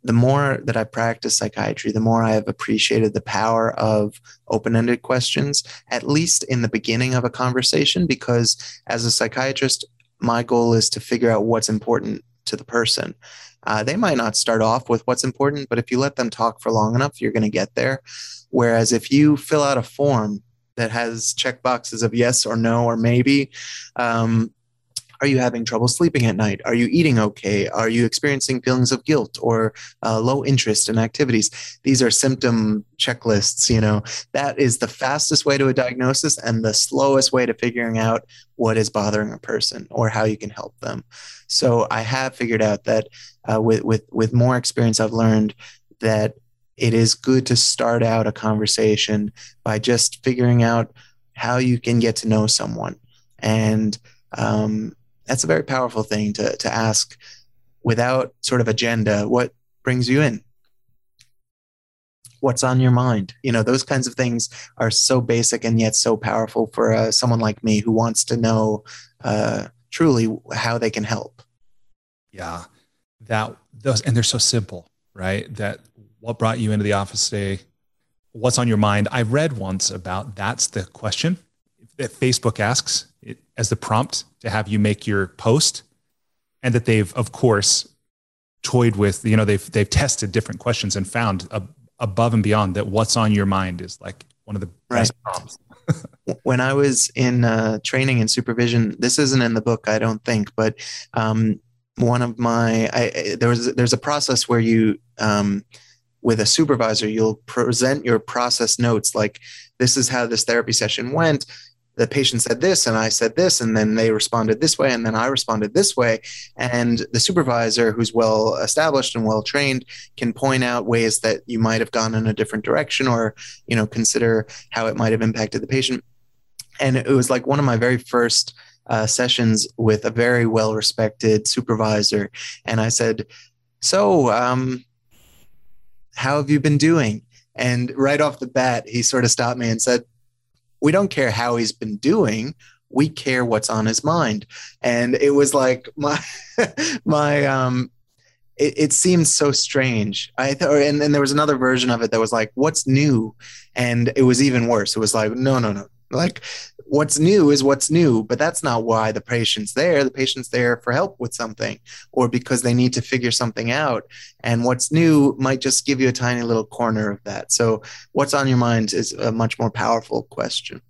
the more that I practice psychiatry, the more I have appreciated the power of open-ended questions, at least in the beginning of a conversation, because as a psychiatrist, my goal is to figure out what's important to the person. Uh, they might not start off with what's important, but if you let them talk for long enough, you're going to get there. Whereas if you fill out a form that has check boxes of yes or no, or maybe, um, are you having trouble sleeping at night? Are you eating okay? Are you experiencing feelings of guilt or uh, low interest in activities? These are symptom checklists, you know. That is the fastest way to a diagnosis and the slowest way to figuring out what is bothering a person or how you can help them. So I have figured out that uh, with, with, with more experience, I've learned that it is good to start out a conversation by just figuring out how you can get to know someone. And um, that's a very powerful thing to, to ask without sort of agenda. What brings you in? What's on your mind? You know, those kinds of things are so basic and yet so powerful for uh, someone like me who wants to know uh, truly how they can help. Yeah, that those, and they're so simple, right? That what brought you into the office today? What's on your mind? I read once about that's the question that Facebook asks it, as the prompt to have you make your post, and that they've, of course, toyed with, you know, they've, they've tested different questions and found ab- above and beyond that what's on your mind is like one of the best prompts. When I was in uh, training and supervision, this isn't in the book, I don't think, but um, one of my, I, there was, there's a process where you, um, with a supervisor, you'll present your process notes. Like, this is how this therapy session went. The patient said this, and I said this, and then they responded this way, and then I responded this way. And the supervisor, who's well established and well trained, can point out ways that you might have gone in a different direction, or, you know, consider how it might have impacted the patient. And it was like one of my very first uh, sessions with a very well respected supervisor, and I said, "So, um, how have you been doing?" And right off the bat, he sort of stopped me and said, "We don't care how he's been doing. We care what's on his mind." And it was like my, my, um, it, it seemed so strange. I thought, and then there was another version of it that was like, "What's new?" And it was even worse. It was like, no, no, no. Like, what's new is what's new, but that's not why the patient's there. The patient's there for help with something, or because they need to figure something out. And what's new might just give you a tiny little corner of that. So what's on your mind is a much more powerful question.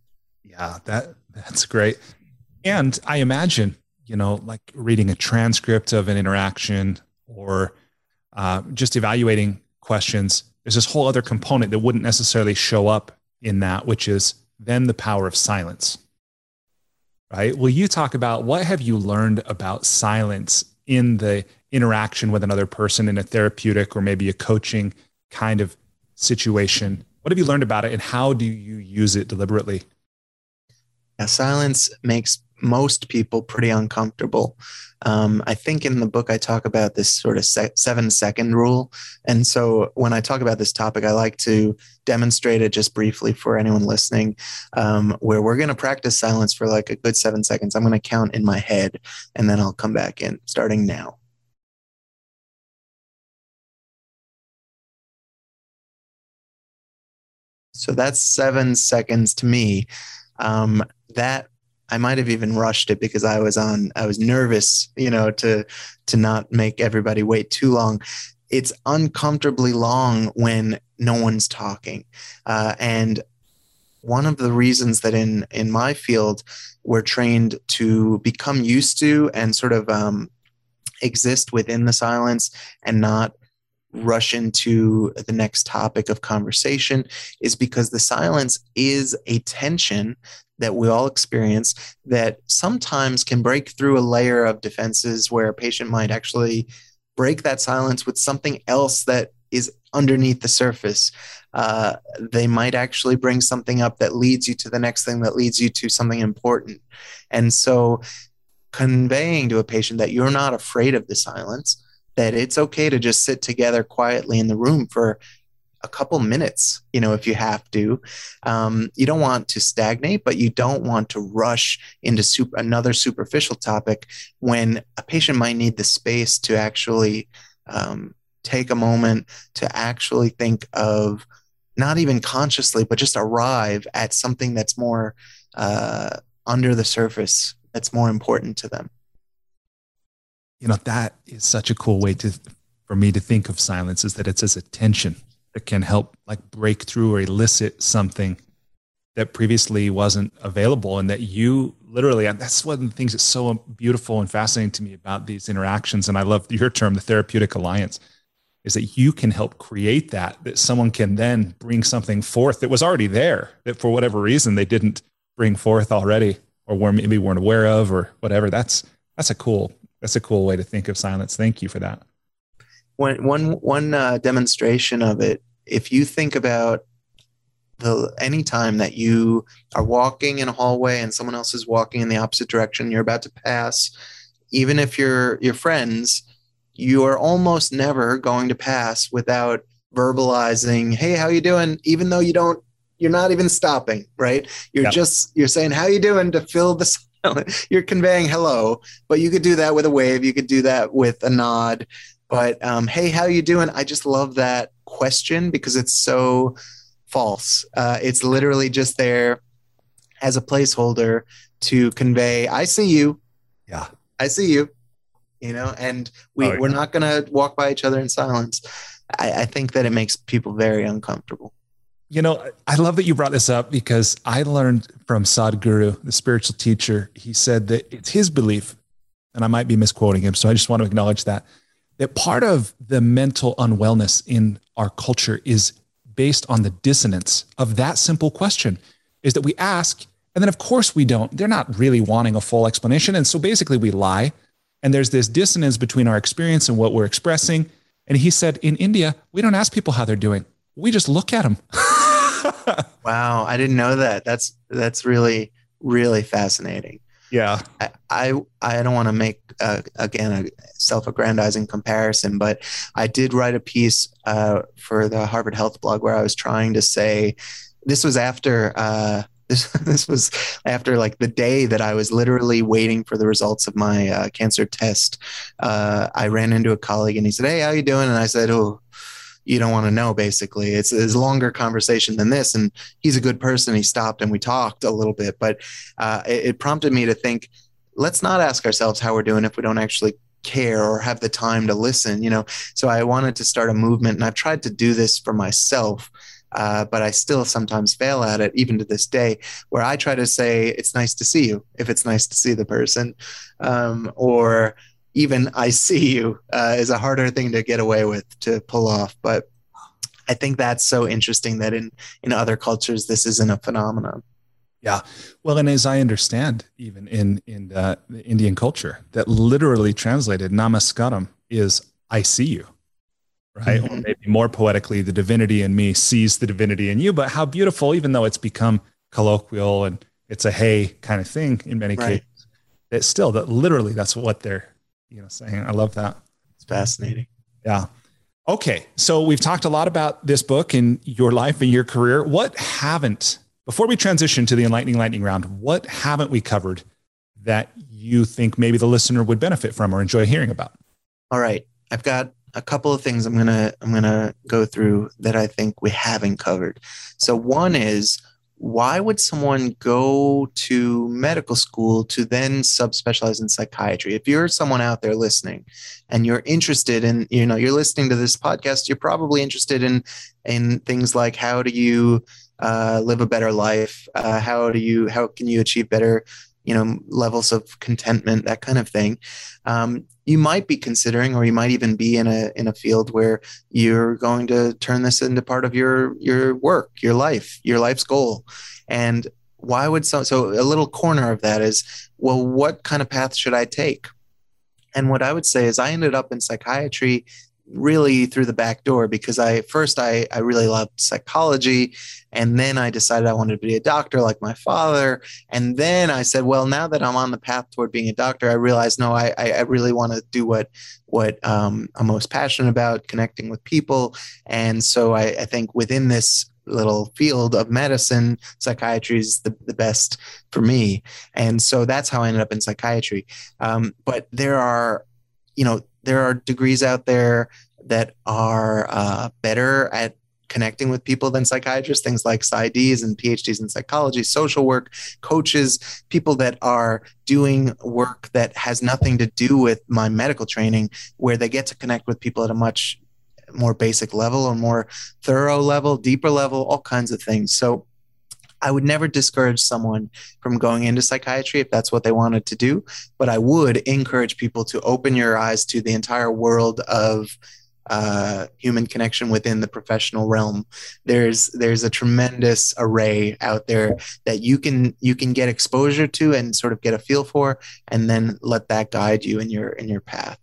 Yeah, that that's great. And I imagine, you know, like reading a transcript of an interaction, or uh, just evaluating questions, there's this whole other component that wouldn't necessarily show up in that, which is then the power of silence, right? Will you talk about what have you learned about silence in the interaction with another person in a therapeutic or maybe a coaching kind of situation? What have you learned about it, and how do you use it deliberately? Now, silence makes most people pretty uncomfortable. Um, I think in the book, I talk about this sort of se- seven second rule. And so when I talk about this topic, I like to demonstrate it just briefly for anyone listening, um, where we're going to practice silence for like a good seven seconds. I'm going to count in my head, and then I'll come back in, starting now. So that's seven seconds to me. Um, that I might have even rushed it because I was on, I was nervous, you know, to, to not make everybody wait too long. It's uncomfortably long when no one's talking. Uh, and one of the reasons that in, in my field, we're trained to become used to and sort of um, exist within the silence and not rush into the next topic of conversation is because the silence is a tension that we all experience that sometimes can break through a layer of defenses, where a patient might actually break that silence with something else that is underneath the surface. Uh, they might actually bring something up that leads you to the next thing, that leads you to something important. And so conveying to a patient that you're not afraid of the silence, that it's okay to just sit together quietly in the room for a couple minutes, you know, if you have to. Um, you don't want to stagnate, but you don't want to rush into super, another superficial topic when a patient might need the space to actually um, take a moment to actually think of, not even consciously, but just arrive at something that's more uh, under the surface, that's more important to them. You know, that is such a cool way to, for me to think of silence, is that it's as a tension that can help like break through or elicit something that previously wasn't available. And that you literally, and that's one of the things that's so beautiful and fascinating to me about these interactions. And I love your term, the therapeutic alliance, is that you can help create that, that someone can then bring something forth that was already there, that for whatever reason they didn't bring forth already, or were maybe weren't aware of or whatever. That's, that's a cool That's a cool way to think of silence. Thank you for that. One, one, one uh, demonstration of it, if you think about the any time that you are walking in a hallway and someone else is walking in the opposite direction, you're about to pass, even if you're, you're friends, you are almost never going to pass without verbalizing, "Hey, how you doing?" Even though you don't, you're not even stopping, right? You're yep. just, you're saying, "How you doing?" to fill the You're conveying hello, but you could do that with a wave. You could do that with a nod. But um, hey, how you doing? I just love that question because it's so false. Uh, it's literally just there as a placeholder to convey, "I see you." Yeah, I see you. You know, and we, oh, yeah. we're not going to walk by each other in silence. I, I think that it makes people very uncomfortable. You know, I love that you brought this up because I learned from Sadhguru, the spiritual teacher. He said that it's his belief, and I might be misquoting him, so I just want to acknowledge that, that part of the mental unwellness in our culture is based on the dissonance of that simple question, is that we ask, and then of course we don't. They're not really wanting a full explanation. And so basically we lie, and there's this dissonance between our experience and what we're expressing. And he said, in India, we don't ask people how they're doing. We just look at them. Wow. I didn't know that. That's, that's really, really fascinating. Yeah. I, I, I don't want to make, uh, again, a self-aggrandizing comparison, but I did write a piece uh, for the Harvard Health blog where I was trying to say, this was after, uh, this, this was after like the day that I was literally waiting for the results of my uh, cancer test. Uh, I ran into a colleague and he said, "Hey, how you doing?" And I said, "Oh, you don't want to know," basically. It's, it's a longer conversation than this. And he's a good person. He stopped and we talked a little bit, but uh, it, it prompted me to think, let's not ask ourselves how we're doing if we don't actually care or have the time to listen, you know? So I wanted to start a movement, and I've tried to do this for myself, uh, but I still sometimes fail at it, even to this day, where I try to say, "It's nice to see you," if it's nice to see the person, um, or even "I see you" uh, is a harder thing to get away with, to pull off. But I think that's so interesting that in, in other cultures, this isn't a phenomenon. Yeah. Well, and as I understand, even in, in the, the Indian culture, that literally translated namaskaram is "I see you," right? Mm-hmm. Or maybe more poetically, "The divinity in me sees the divinity in you." But how beautiful, even though it's become colloquial and it's a "hey" kind of thing in many right. cases, it's still that literally that's what they're, you know, saying. I love that. It's fascinating. Yeah. Okay. So we've talked a lot about this book and your life and your career. What haven't, before we transition to the enlightening lightning round, what haven't we covered that you think maybe the listener would benefit from or enjoy hearing about? All right. I've got a couple of things I'm going to, I'm going to go through that I think we haven't covered. So one is, why would someone go to medical school to then subspecialize in psychiatry? If you're someone out there listening and you're interested in, you know, you're listening to this podcast, you're probably interested in, in things like, how do you uh, live a better life? Uh, how do you, how can you achieve better, you know, levels of contentment, that kind of thing. Um, you might be considering, or you might even be in a, in a field where you're going to turn this into part of your, your work, your life, your life's goal. And why would some, so a little corner of that is, well, what kind of path should I take? And what I would say is, I ended up in psychiatry really through the back door, because I first I, I really loved psychology, and then I decided I wanted to be a doctor like my father. And then I said, well, now that I'm on the path toward being a doctor, I realized, no, I, I really want to do what what um, I'm most passionate about, connecting with people. And so I, I think within this little field of medicine, psychiatry is the, the best for me. And so that's how I ended up in psychiatry. Um, but there are, you know, there are degrees out there that are uh, better at connecting with people than psychiatrists, things like PsyDs and PhDs in psychology, social work, coaches, people that are doing work that has nothing to do with my medical training, where they get to connect with people at a much more basic level, or more thorough level, deeper level, all kinds of things. So I would never discourage someone from going into psychiatry if that's what they wanted to do, but I would encourage people to open your eyes to the entire world of uh, human connection within the professional realm. There's there's a tremendous array out there that you can you can get exposure to and sort of get a feel for, and then let that guide you in your in your path.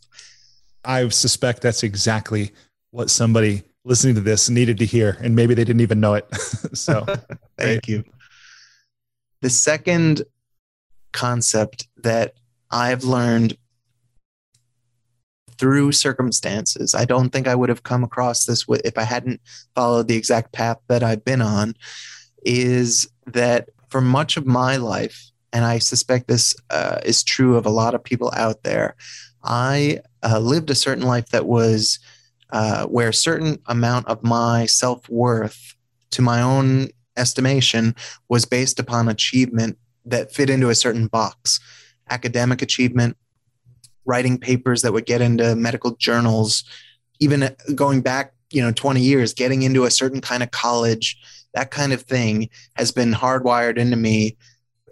I suspect that's exactly what somebody listening to this needed to hear, and maybe they didn't even know it. So thank great. you. The second concept that I've learned through circumstances, I don't think I would have come across this if I hadn't followed the exact path that I've been on, is that for much of my life, and I suspect this uh, is true of a lot of people out there, I uh, lived a certain life that was Uh, where a certain amount of my self-worth, to my own estimation, was based upon achievement that fit into a certain box. Academic achievement, writing papers that would get into medical journals, even going back, you know, twenty years, getting into a certain kind of college, that kind of thing has been hardwired into me,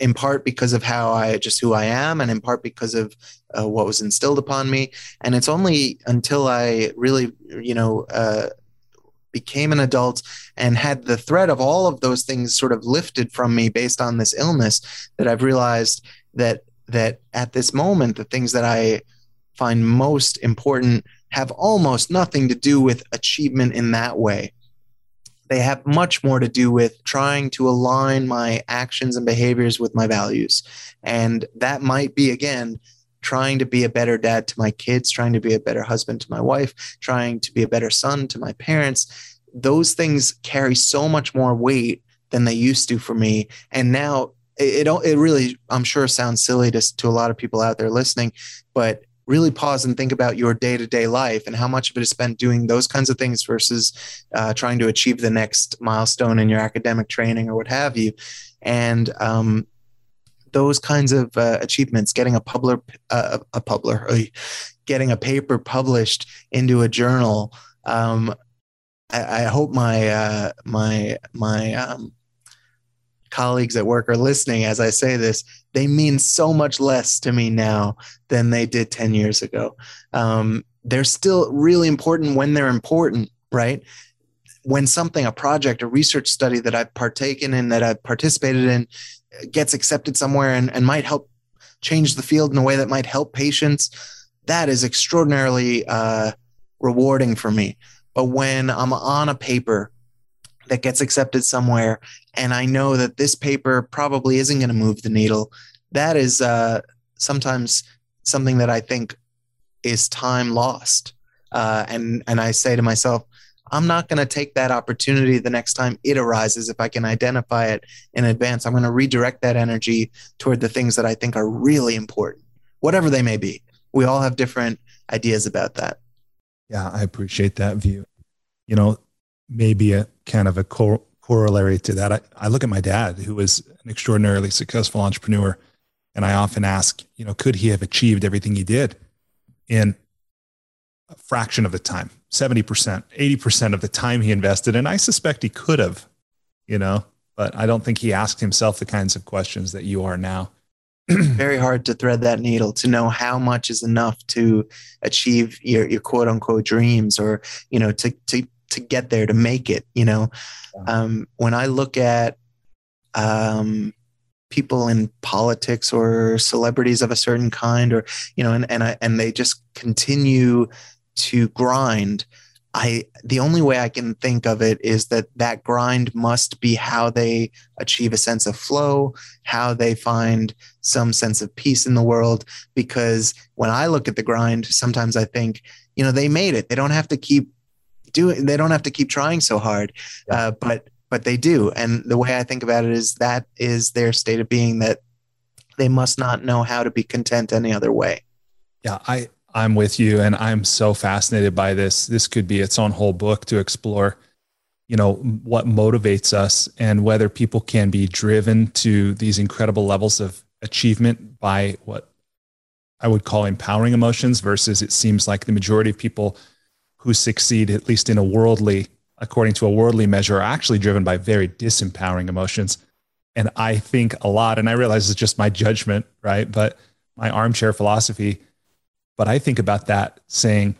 in part because of how I just who I am, and in part because of uh, what was instilled upon me. And it's only until I really, you know, uh, became an adult and had the threat of all of those things sort of lifted from me based on this illness that I've realized that that at this moment, the things that I find most important have almost nothing to do with achievement in that way. They have much more to do with trying to align my actions and behaviors with my values. And that might be, again, trying to be a better dad to my kids, trying to be a better husband to my wife, trying to be a better son to my parents. Those things carry so much more weight than they used to for me. And now it, it, it really, I'm sure, sounds silly to, to a lot of people out there listening, but really pause and think about your day-to-day life and how much of it is spent doing those kinds of things versus uh, trying to achieve the next milestone in your academic training or what have you. And um, those kinds of uh, achievements, getting a publisher, uh, a publisher, getting a paper published into a journal. Um, I, I hope my uh, my my um, colleagues at work are listening as I say this. They mean so much less to me now than they did ten years ago. Um, they're still really important when they're important, right? When something, a project, a research study that I've partaken in, that I've participated in, gets accepted somewhere and, and might help change the field in a way that might help patients, that is extraordinarily uh, rewarding for me. But when I'm on a paper that gets accepted somewhere, and I know that this paper probably isn't going to move the needle, that is uh, sometimes something that I think is time lost. Uh, and, and I say to myself, I'm not going to take that opportunity the next time it arises. If I can identify it in advance, I'm going to redirect that energy toward the things that I think are really important, whatever they may be. We all have different ideas about that. Yeah, I appreciate that view. You know, maybe a kind of a cor- corollary to that. I, I look at my dad, who was an extraordinarily successful entrepreneur, and I often ask, you know, could he have achieved everything he did in a fraction of the time, seventy percent, eighty percent of the time he invested? And I suspect he could have, you know, but I don't think he asked himself the kinds of questions that you are now. Very hard to thread that needle, to know how much is enough to achieve your, your quote unquote dreams, or, you know, to, to, to get there, to make it, you know. Um, when I look at um, people in politics or celebrities of a certain kind, or, you know, and and, I, and they just continue to grind, I the only way I can think of it is that that grind must be how they achieve a sense of flow, how they find some sense of peace in the world. Because when I look at the grind, sometimes I think, you know, they made it. They don't have to keep doing, they don't have to keep trying so hard, uh, but but they do. And the way I think about it is that is their state of being, that they must not know how to be content any other way. Yeah, I, I'm with you, and I'm so fascinated by this. This could be its own whole book to explore, you know, what motivates us and whether people can be driven to these incredible levels of achievement by what I would call empowering emotions versus, it seems like the majority of people who succeed, at least in a worldly, according to a worldly measure, are actually driven by very disempowering emotions. And I think a lot, and I realize it's just my judgment, right? But my armchair philosophy, but I think about that saying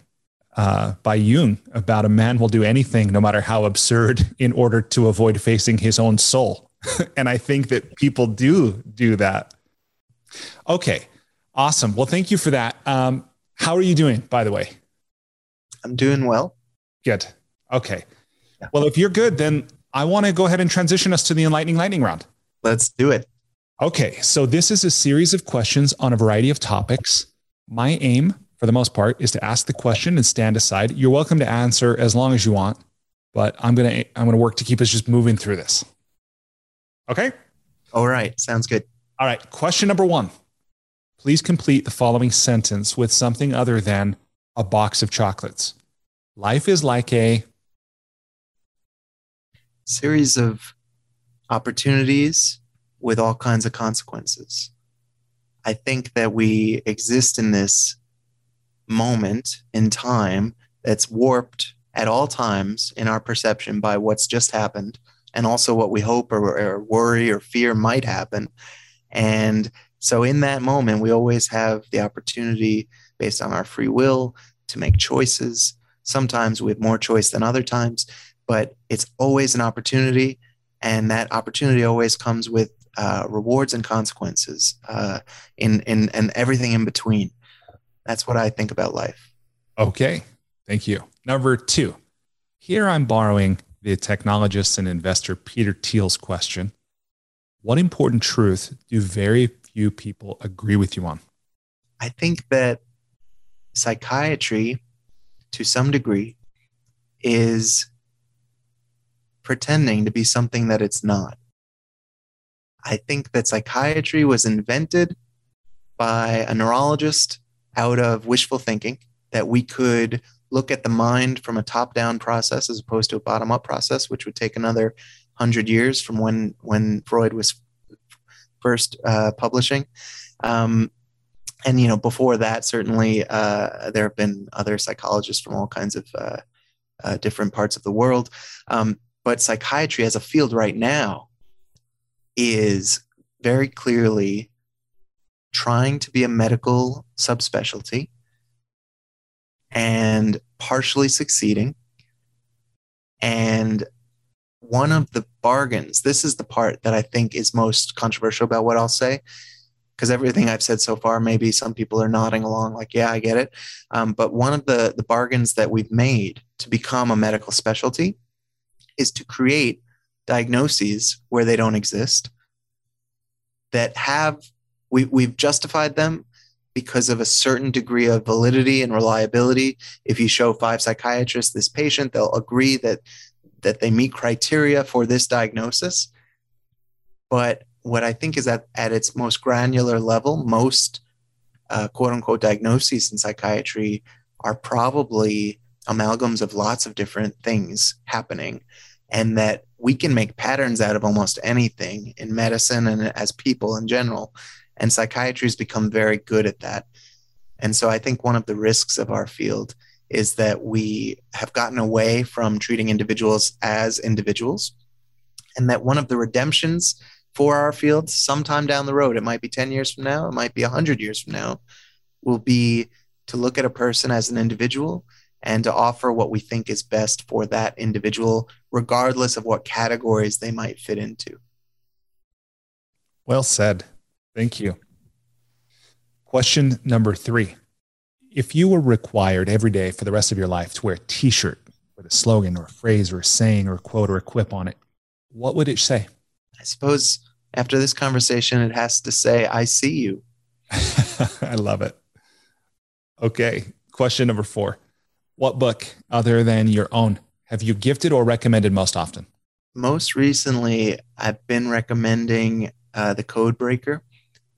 uh, by Jung about a man will do anything, no matter how absurd, in order to avoid facing his own soul. And I think that people do do that. Okay, awesome. Well, thank you for that. Um, how are you doing, by the way? I'm doing well. Good. Okay. Well, if you're good, then I want to go ahead and transition us to the Enlightening Lightning Round. Let's do it. Okay. So this is a series of questions on a variety of topics. My aim, for the most part, is to ask the question and stand aside. You're welcome to answer as long as you want, but I'm going to, I'm going to work to keep us just moving through this. Okay. All right. Sounds good. All right. Question number one, please complete the following sentence with something other than a box of chocolates. Life is like a series of opportunities with all kinds of consequences. I think that we exist in this moment in time that's warped at all times in our perception by what's just happened and also what we hope or, or worry or fear might happen. And so in that moment, we always have the opportunity based on our free will to make choices. Sometimes we have more choice than other times, but it's always an opportunity. And that opportunity always comes with uh, rewards and consequences uh, in, in, and everything in between. That's what I think about life. Okay. Thank you. Number two, here I'm borrowing the technologist and investor Peter Thiel's question. What important truth do very few people agree with you on? I think that psychiatry, to some degree, is pretending to be something that it's not. I think that psychiatry was invented by a neurologist out of wishful thinking, that we could look at the mind from a top-down process as opposed to a bottom-up process, which would take another hundred years from when, when Freud was first uh, publishing. Um, and, you know, before that, certainly uh, there have been other psychologists from all kinds of uh, uh, different parts of the world. Um, but psychiatry as a field right now is very clearly trying to be a medical subspecialty and partially succeeding. And one of the bargains, this is the part that I think is most controversial about what I'll say, because everything I've said so far, maybe some people are nodding along like, yeah, I get it. Um, but one of the, the bargains that we've made to become a medical specialty is to create diagnoses where they don't exist, that have, we, we've justified them because of a certain degree of validity and reliability. If you show five psychiatrists this patient, they'll agree that that they meet criteria for this diagnosis. But what I think is that at its most granular level, most uh, quote-unquote diagnoses in psychiatry are probably amalgams of lots of different things happening, and that we can make patterns out of almost anything in medicine and as people in general. And psychiatry has become very good at that. And so I think one of the risks of our field is that we have gotten away from treating individuals as individuals, and that one of the redemptions for our field sometime down the road, it might be ten years from now, it might be one hundred years from now, will be to look at a person as an individual and to offer what we think is best for that individual, regardless of what categories they might fit into. Well said. Thank you. Question number three. If you were required every day for the rest of your life to wear a t-shirt with a slogan or a phrase or a saying or a quote or a quip on it, what would it say? I suppose after this conversation, it has to say, I see you. I love it. Okay. Question number four. What book other than your own have you gifted or recommended most often? Most recently, I've been recommending uh, The Codebreaker.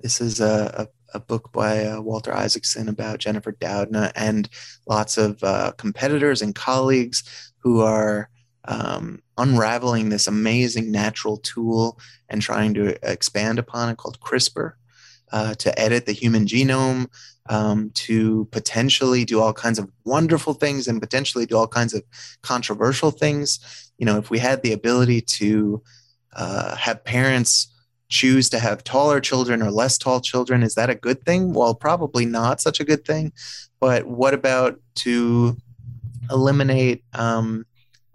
This is a, a, a book by uh, Walter Isaacson about Jennifer Doudna and lots of uh, competitors and colleagues who are um, unraveling this amazing natural tool and trying to expand upon it called CRISPR uh, to edit the human genome, um, to potentially do all kinds of wonderful things and potentially do all kinds of controversial things. You know, if we had the ability to uh, have parents choose to have taller children or less tall children, is that a good thing? Well, probably not such a good thing. But what about to eliminate um,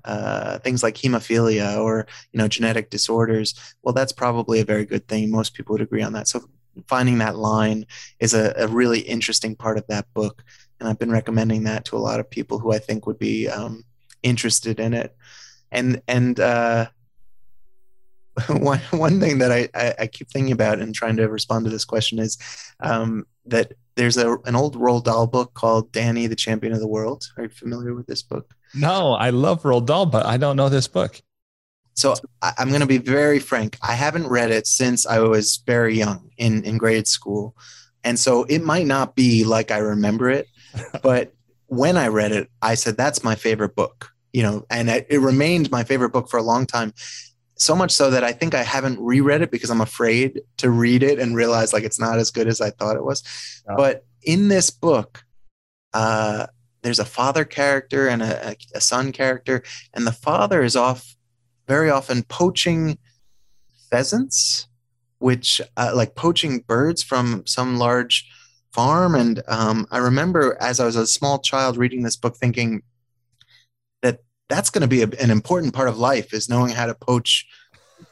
uh, things like hemophilia or, you know, genetic disorders? Well, that's probably a very good thing. Most people would agree on that. So finding that line is a, a really interesting part of that book. And I've been recommending that to a lot of people who I think would be um, interested in it. And, and, uh, One one thing that I, I, I keep thinking about and trying to respond to this question is um, that there's a, an old Roald Dahl book called Danny the Champion of the World. Are you familiar with this book? No, I love Roald Dahl, but I don't know this book. So I, I'm going to be very frank. I haven't read it since I was very young in, in grade school. And so it might not be like I remember it, but when I read it, I said, that's my favorite book, you know, and I, it remained my favorite book for a long time. So much so that I think I haven't reread it because I'm afraid to read it and realize like it's not as good as I thought it was. No. But in this book, uh, there's a father character and a, a son character, and the father is off very often poaching pheasants, which uh, like poaching birds from some large farm. And um, I remember as I was a small child reading this book thinking that that's going to be a, an important part of life, is knowing how to poach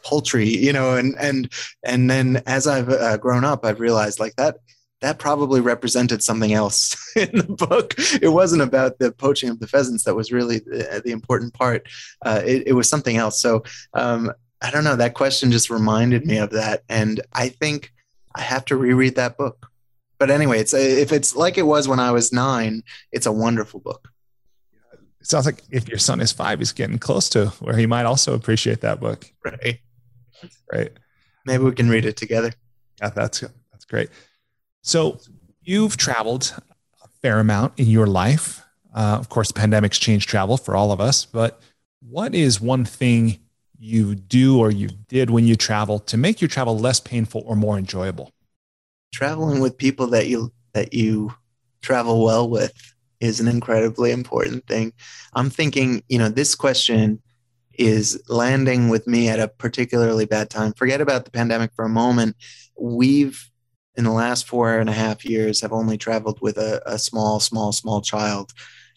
poultry, you know, and, and, and then as I've uh, grown up, I've realized like that, that probably represented something else in the book. It wasn't about the poaching of the pheasants that was really the, the important part. Uh, it, it was something else. So um, I don't know, that question just reminded me of that. And I think I have to reread that book. But anyway, it's a, if it's like it was when I was nine, it's a wonderful book. It sounds like if your son is five, he's getting close to where he might also appreciate that book. Right. Right. Maybe we can read it together. Yeah, that's that's great. So you've traveled a fair amount in your life. Uh, of course, the pandemic's changed travel for all of us, but what is one thing you do or you did when you travel to make your travel less painful or more enjoyable? Traveling with people that you, that you travel well with is an incredibly important thing. I'm thinking, you know, this question is landing with me at a particularly bad time. Forget about the pandemic for a moment. We've, in the last four and a half years, I've only traveled with a, a small, small, small child.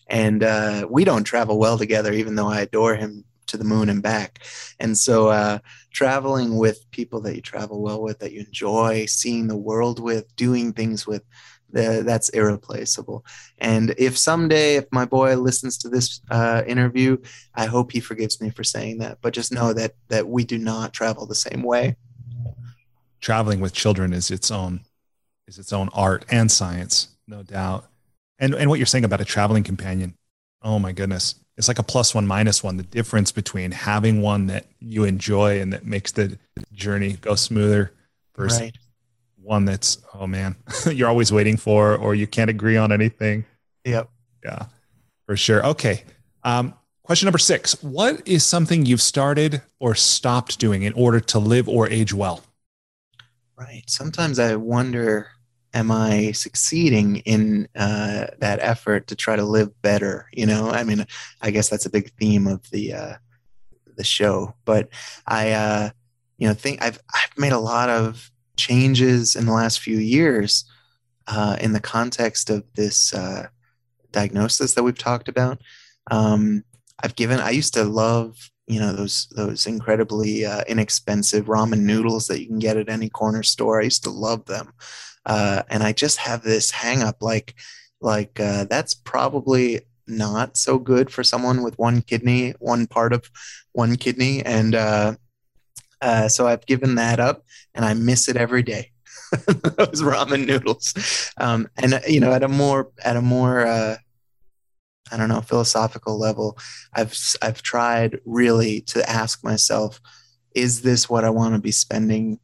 And uh, we don't travel well together, even though I adore him to the moon and back. And so uh, traveling with people that you travel well with, that you enjoy seeing the world with, doing things with, the, that's irreplaceable. And if someday, if my boy listens to this uh, interview, I hope he forgives me for saying that. But just know that that we do not travel the same way. Traveling with children is its own, is its own art and science, no doubt. And and what you're saying about a traveling companion, oh my goodness, it's like a plus one, minus one. The difference between having one that you enjoy and that makes the journey go smoother versus right. one that's, oh man, you're always waiting for, or you can't agree on anything. Yep. Yeah, for sure. Okay. Um, question number six, what is something you've started or stopped doing in order to live or age well? Right. Sometimes I wonder, am I succeeding in uh, that effort to try to live better? You know, I mean, I guess that's a big theme of the uh, the show. But I, uh, you know, think I've I've made a lot of changes in the last few years uh, in the context of this uh, diagnosis that we've talked about. Um, I've given. I used to love, you know, those those incredibly uh, inexpensive ramen noodles that you can get at any corner store. I used to love them. Uh, and I just have this hang up like, like uh, that's probably not so good for someone with one kidney, one part of one kidney. And uh, uh, so I've given that up and I miss it every day. Those ramen noodles. Um, and, you know, at a more, at a more, uh, I don't know, philosophical level, I've, I've tried really to ask myself, is this what I want to be spending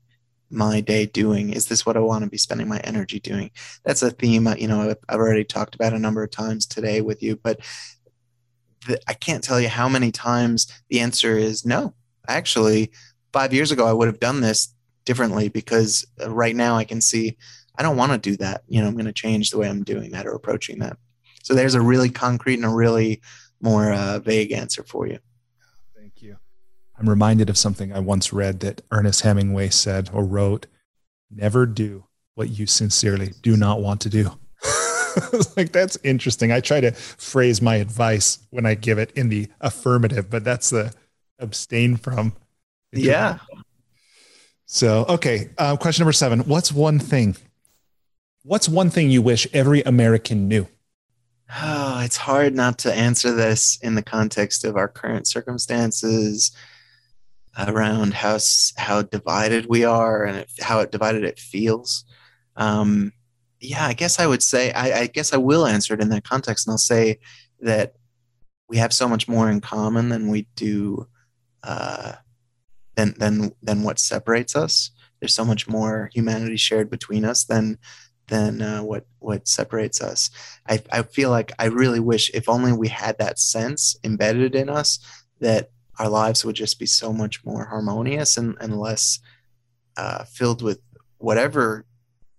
my day doing? Is this what I want to be spending my energy doing? That's a theme, you know, I've already talked about a number of times today with you, but the, I can't tell you how many times the answer is no. Actually, five years ago, I would have done this differently, because right now I can see, I don't want to do that. You know, I'm going to change the way I'm doing that or approaching that. So there's a really concrete and a really more uh, vague answer for you. Thank you. I'm reminded of something I once read that Ernest Hemingway said or wrote, never do what you sincerely do not want to do. Like, that's interesting. I try to phrase my advice when I give it in the affirmative, but that's the abstain from. Yeah. So, okay. Uh, question number seven. What's one thing? What's one thing you wish every American knew? Oh, it's hard not to answer this in the context of our current circumstances around how how divided we are and it, how it divided it feels. Um, yeah, I guess I would say, I, I guess I will answer it in that context, and I'll say that we have so much more in common than we do, uh, than than than what separates us. There's so much more humanity shared between us than. than uh, what, what separates us. I, I feel like I really wish if only we had that sense embedded in us that our lives would just be so much more harmonious and, and less uh, filled with whatever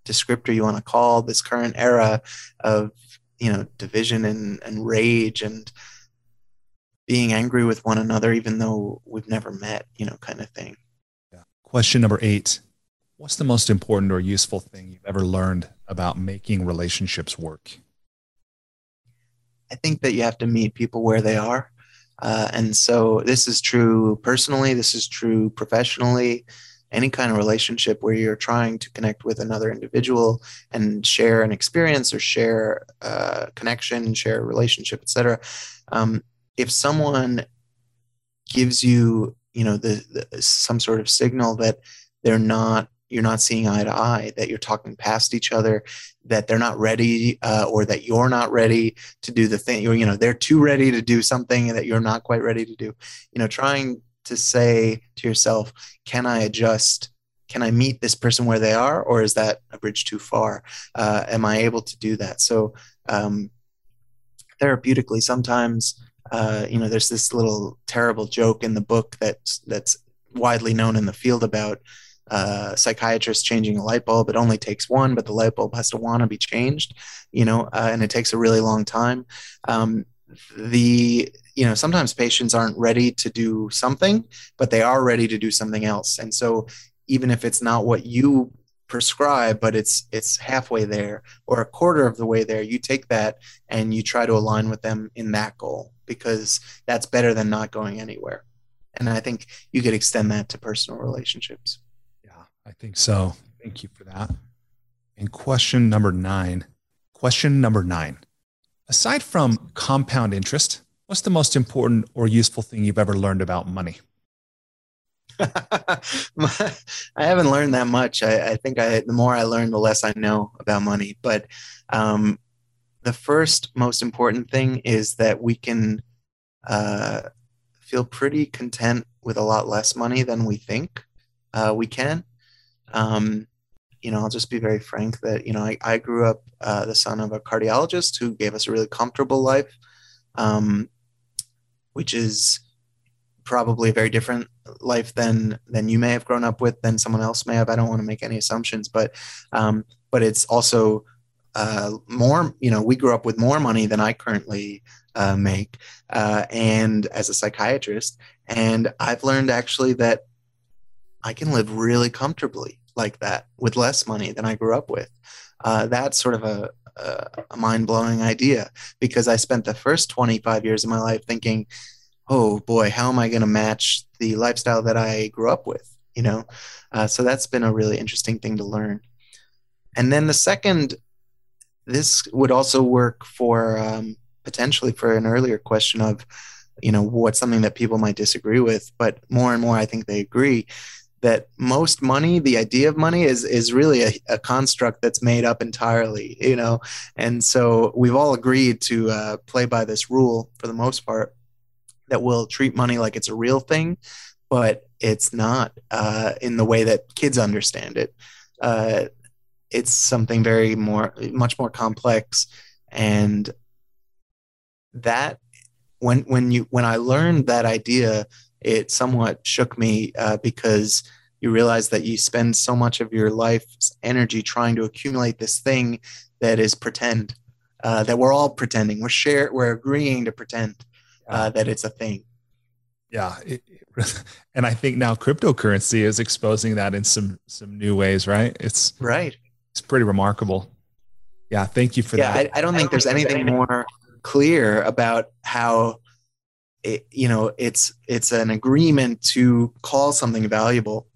descriptor you want to call this current era of, you know, division and, and rage and being angry with one another, even though we've never met, you know, kind of thing. Yeah. Question number eight. What's the most important or useful thing you've ever learned about making relationships work? I think that you have to meet people where they are. Uh, and so this is true personally. This is true professionally. Any kind of relationship where you're trying to connect with another individual and share an experience or share a connection, share a relationship, et cetera. Um, if someone gives you, you know, the, the some sort of signal that they're not, you're not seeing eye to eye, that you're talking past each other, that they're not ready uh, or that you're not ready to do the thing, or, you know, they're too ready to do something that you're not quite ready to do, you know, trying to say to yourself, can I adjust? Can I meet this person where they are? Or is that a bridge too far? Uh, am I able to do that? So um, therapeutically, sometimes, uh, you know, there's this little terrible joke in the book that's, that's widely known in the field about Uh, psychiatrist changing a light bulb. It only takes one, but the light bulb has to want to be changed, you know, uh, and it takes a really long time. Um, the, you know, sometimes patients aren't ready to do something, but they are ready to do something else. And so even if it's not what you prescribe, but it's, it's halfway there or a quarter of the way there, you take that and you try to align with them in that goal, because that's better than not going anywhere. And I think you could extend that to personal relationships. I think so. Thank you for that. And question number nine, question number nine, aside from compound interest, what's the most important or useful thing you've ever learned about money? I haven't learned that much. I, I think I, the more I learn, the less I know about money. But um, the first most important thing is that we can uh, feel pretty content with a lot less money than we think uh, we can. Um, you know, I'll just be very frank that, you know, I, I grew up, uh, the son of a cardiologist who gave us a really comfortable life, um, which is probably a very different life than, than you may have grown up with, than someone else may have. I don't want to make any assumptions, but, um, but it's also, uh, more, you know, we grew up with more money than I currently, uh, make, uh, and as a psychiatrist, and I've learned actually that I can live really comfortably like that with less money than I grew up with. Uh, that's sort of a, a, a mind-blowing idea, because I spent the first twenty-five years of my life thinking, oh boy, how am I going to match the lifestyle that I grew up with? You know, uh, so that's been a really interesting thing to learn. And then the second, this would also work for um, potentially for an earlier question of, you know, what's something that people might disagree with, but more and more I think they agree that most money, the idea of money is is really a, a construct that's made up entirely, you know. And so we've all agreed to uh, play by this rule for the most part, that we'll treat money like it's a real thing, but it's not uh, in the way that kids understand it. Uh, it's something very more, much more complex. And that when, when you, when I learned that idea, it somewhat shook me uh, because you realize that you spend so much of your life's energy trying to accumulate this thing that is pretend, uh, that we're all pretending. We're share, we're agreeing to pretend uh, that it's a thing. Yeah, it, it, and I think now cryptocurrency is exposing that in some some new ways, right? It's right. It's pretty remarkable. Yeah, thank you for yeah, that. Yeah, I, I don't think I don't there's think anything, anything more clear about how. It, you know, it's it's an agreement to call something valuable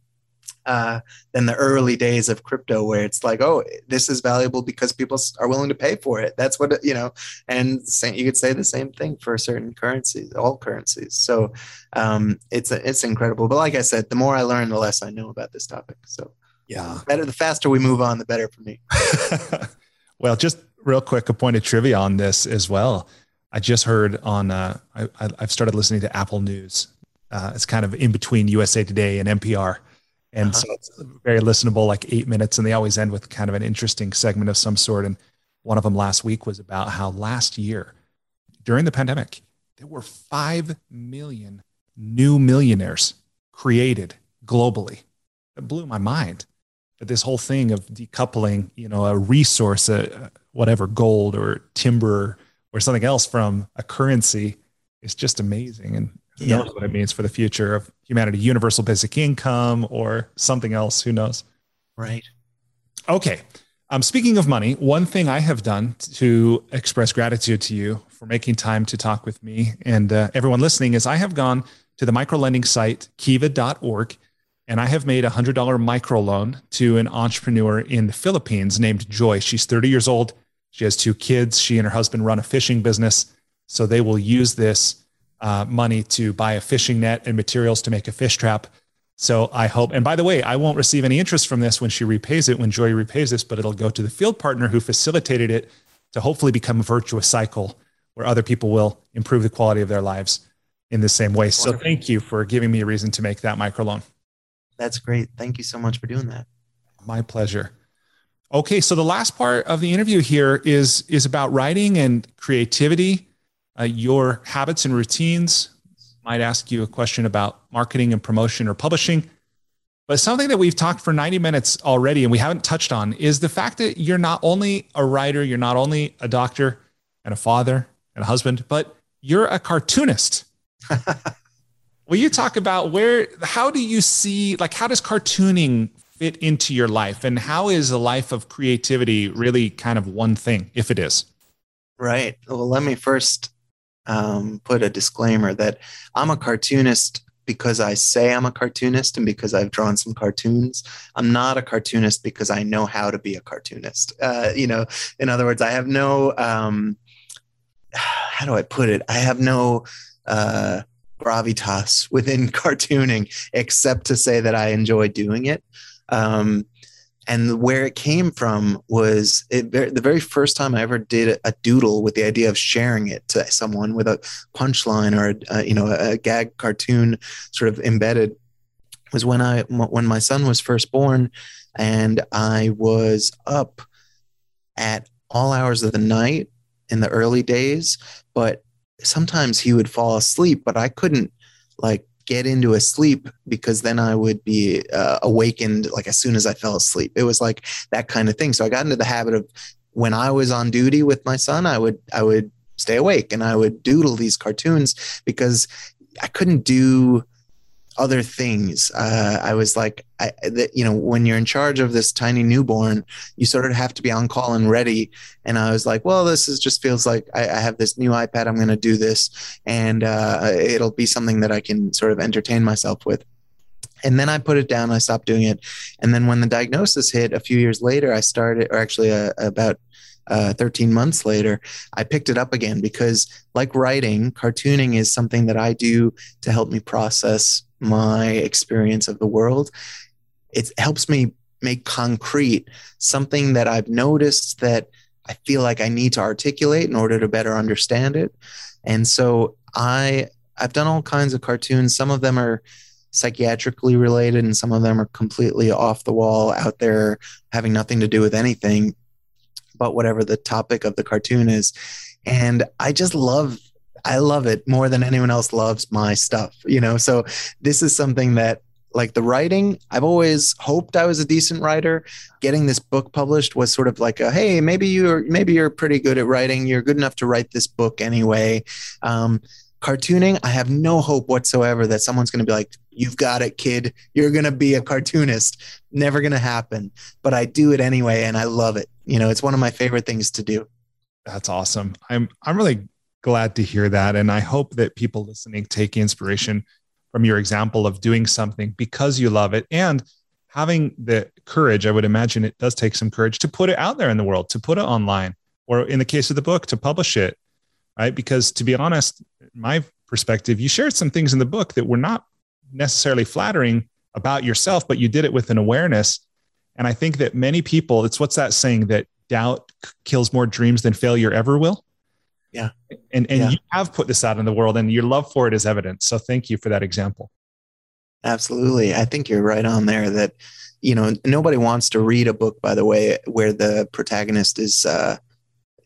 uh, than the early days of crypto, where it's like, oh, this is valuable because people are willing to pay for it. That's what, you know, and you could say the same thing for certain currencies, all currencies. So um, it's it's incredible. But like I said, the more I learn, the less I know about this topic. So yeah, better, the faster we move on, the better for me. Well, just real quick, a point of trivia on this as well. I just heard on, uh, I, I've started listening to Apple News. Uh, it's kind of in between U S A Today and N P R. And uh-huh. So it's very listenable, like eight minutes. And they always end with kind of an interesting segment of some sort. And one of them last week was about how last year during the pandemic, there were five million new millionaires created globally. It blew my mind. But this whole thing of decoupling, you know, a resource, uh, whatever, gold or timber, or something else from a currency is just amazing. And who yeah. knows what it means for the future of humanity, universal basic income or something else, who knows? Right. Okay. Um, speaking of money, one thing I have done to express gratitude to you for making time to talk with me and uh, everyone listening is I have gone to the microlending site, kiva dot org, and I have made a one hundred dollars microloan to an entrepreneur in the Philippines named Joy. She's thirty years old. She has two kids. She and her husband run a fishing business. So they will use this uh, money to buy a fishing net and materials to make a fish trap. So I hope, and by the way, I won't receive any interest from this when she repays it, when Joy repays this, but it'll go to the field partner who facilitated it to hopefully become a virtuous cycle where other people will improve the quality of their lives in the same way. Wonderful. So thank you for giving me a reason to make that microloan. That's great. Thank you so much for doing that. My pleasure. Okay. So the last part of the interview here is, is about writing and creativity, uh, your habits and routines. Might ask you a question about marketing and promotion or publishing, but something that we've talked for ninety minutes already and we haven't touched on is the fact that you're not only a writer, you're not only a doctor and a father and a husband, but you're a cartoonist. Will you talk about where, how do you see, like, how does cartooning fit into your life and how is a life of creativity really kind of one thing, if it is? Right. Well, let me first Um, put a disclaimer that I'm a cartoonist because I say I'm a cartoonist and because I've drawn some cartoons. I'm not a cartoonist because I know how to be a cartoonist. Uh, you know, in other words, I have no, um, how do I put it? I have no uh, gravitas within cartooning except to say that I enjoy doing it. Um, and where it came from was it, the very first time I ever did a doodle with the idea of sharing it to someone with a punchline or a, you know, a gag cartoon sort of embedded was when I when my son was first born, and I was up at all hours of the night in the early days, but sometimes he would fall asleep, but I couldn't like get into a sleep because then I would be uh, awakened like as soon as I fell asleep. It was like that kind of thing. So I got into the habit of when I was on duty with my son, I would, I would stay awake and I would doodle these cartoons because I couldn't do other things. Uh, I was like, I, the, you know, when you're in charge of this tiny newborn, you sort of have to be on call and ready. And I was like, well, this is just feels like I, I have this new iPad. I'm going to do this and uh, it'll be something that I can sort of entertain myself with. And then I put it down. I stopped doing it. And then when the diagnosis hit a few years later, I started, or actually uh, about Uh, thirteen months later, I picked it up again because like writing, cartooning is something that I do to help me process my experience of the world. It helps me make concrete something that I've noticed that I feel like I need to articulate in order to better understand it. And so I, I've done all kinds of cartoons. Some of them are psychiatrically related and some of them are completely off the wall out there having nothing to do with anything but whatever the topic of the cartoon is. And I just love, I love it more than anyone else loves my stuff, you know? So this is something that like the writing, I've always hoped I was a decent writer. Getting this book published was sort of like a, hey, maybe you're, maybe you're pretty good at writing. You're good enough to write this book anyway. Um, Cartooning, I have no hope whatsoever that someone's going to be like, you've got it, kid. You're going to be a cartoonist. Never going to happen. But I do it anyway, and I love it. You know, it's one of my favorite things to do. That's awesome. I'm I'm really glad to hear that. And I hope that people listening take inspiration from your example of doing something because you love it and having the courage. I would imagine it does take some courage to put it out there in the world, to put it online, or in the case of the book, to publish it. Right? Because to be honest, my perspective, you shared some things in the book that were not necessarily flattering about yourself, but you did it with an awareness. And I think that many people, it's what's that saying that doubt kills more dreams than failure ever will. Yeah. And and yeah. you have put this out in the world and your love for it is evident. So thank you for that example. Absolutely. I think you're right on there that, you know, nobody wants to read a book, by the way, where the protagonist is, uh,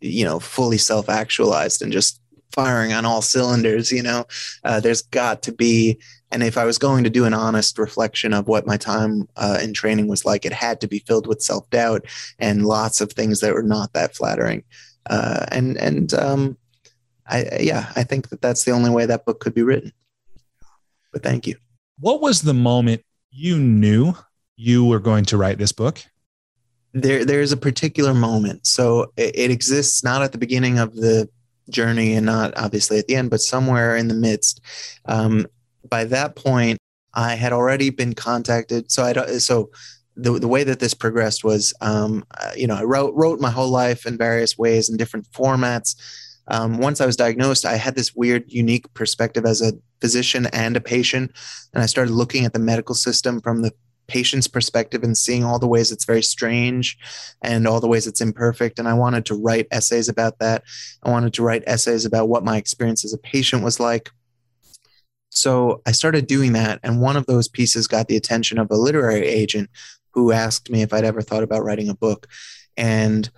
you know, fully self-actualized and just firing on all cylinders, you know, uh, there's got to be, and if I was going to do an honest reflection of what my time uh, in training was like, it had to be filled with self-doubt and lots of things that were not that flattering. Uh, and, and um, I, yeah, I think that that's the only way that book could be written. But thank you. What was the moment you knew you were going to write this book? There, there is a particular moment. So it, it exists not at the beginning of the journey and not obviously at the end, but somewhere in the midst. Um, by that point, I had already been contacted. So I so the the way that this progressed was, um, you know, I wrote wrote my whole life in various ways in different formats. Um, once I was diagnosed, I had this weird, unique perspective as a physician and a patient, and I started looking at the medical system from the patient's perspective and seeing all the ways it's very strange and all the ways it's imperfect. And I wanted to write essays about that. I wanted to write essays about what my experience as a patient was like. So I started doing that, and one of those pieces got the attention of a literary agent who asked me if I'd ever thought about writing a book. And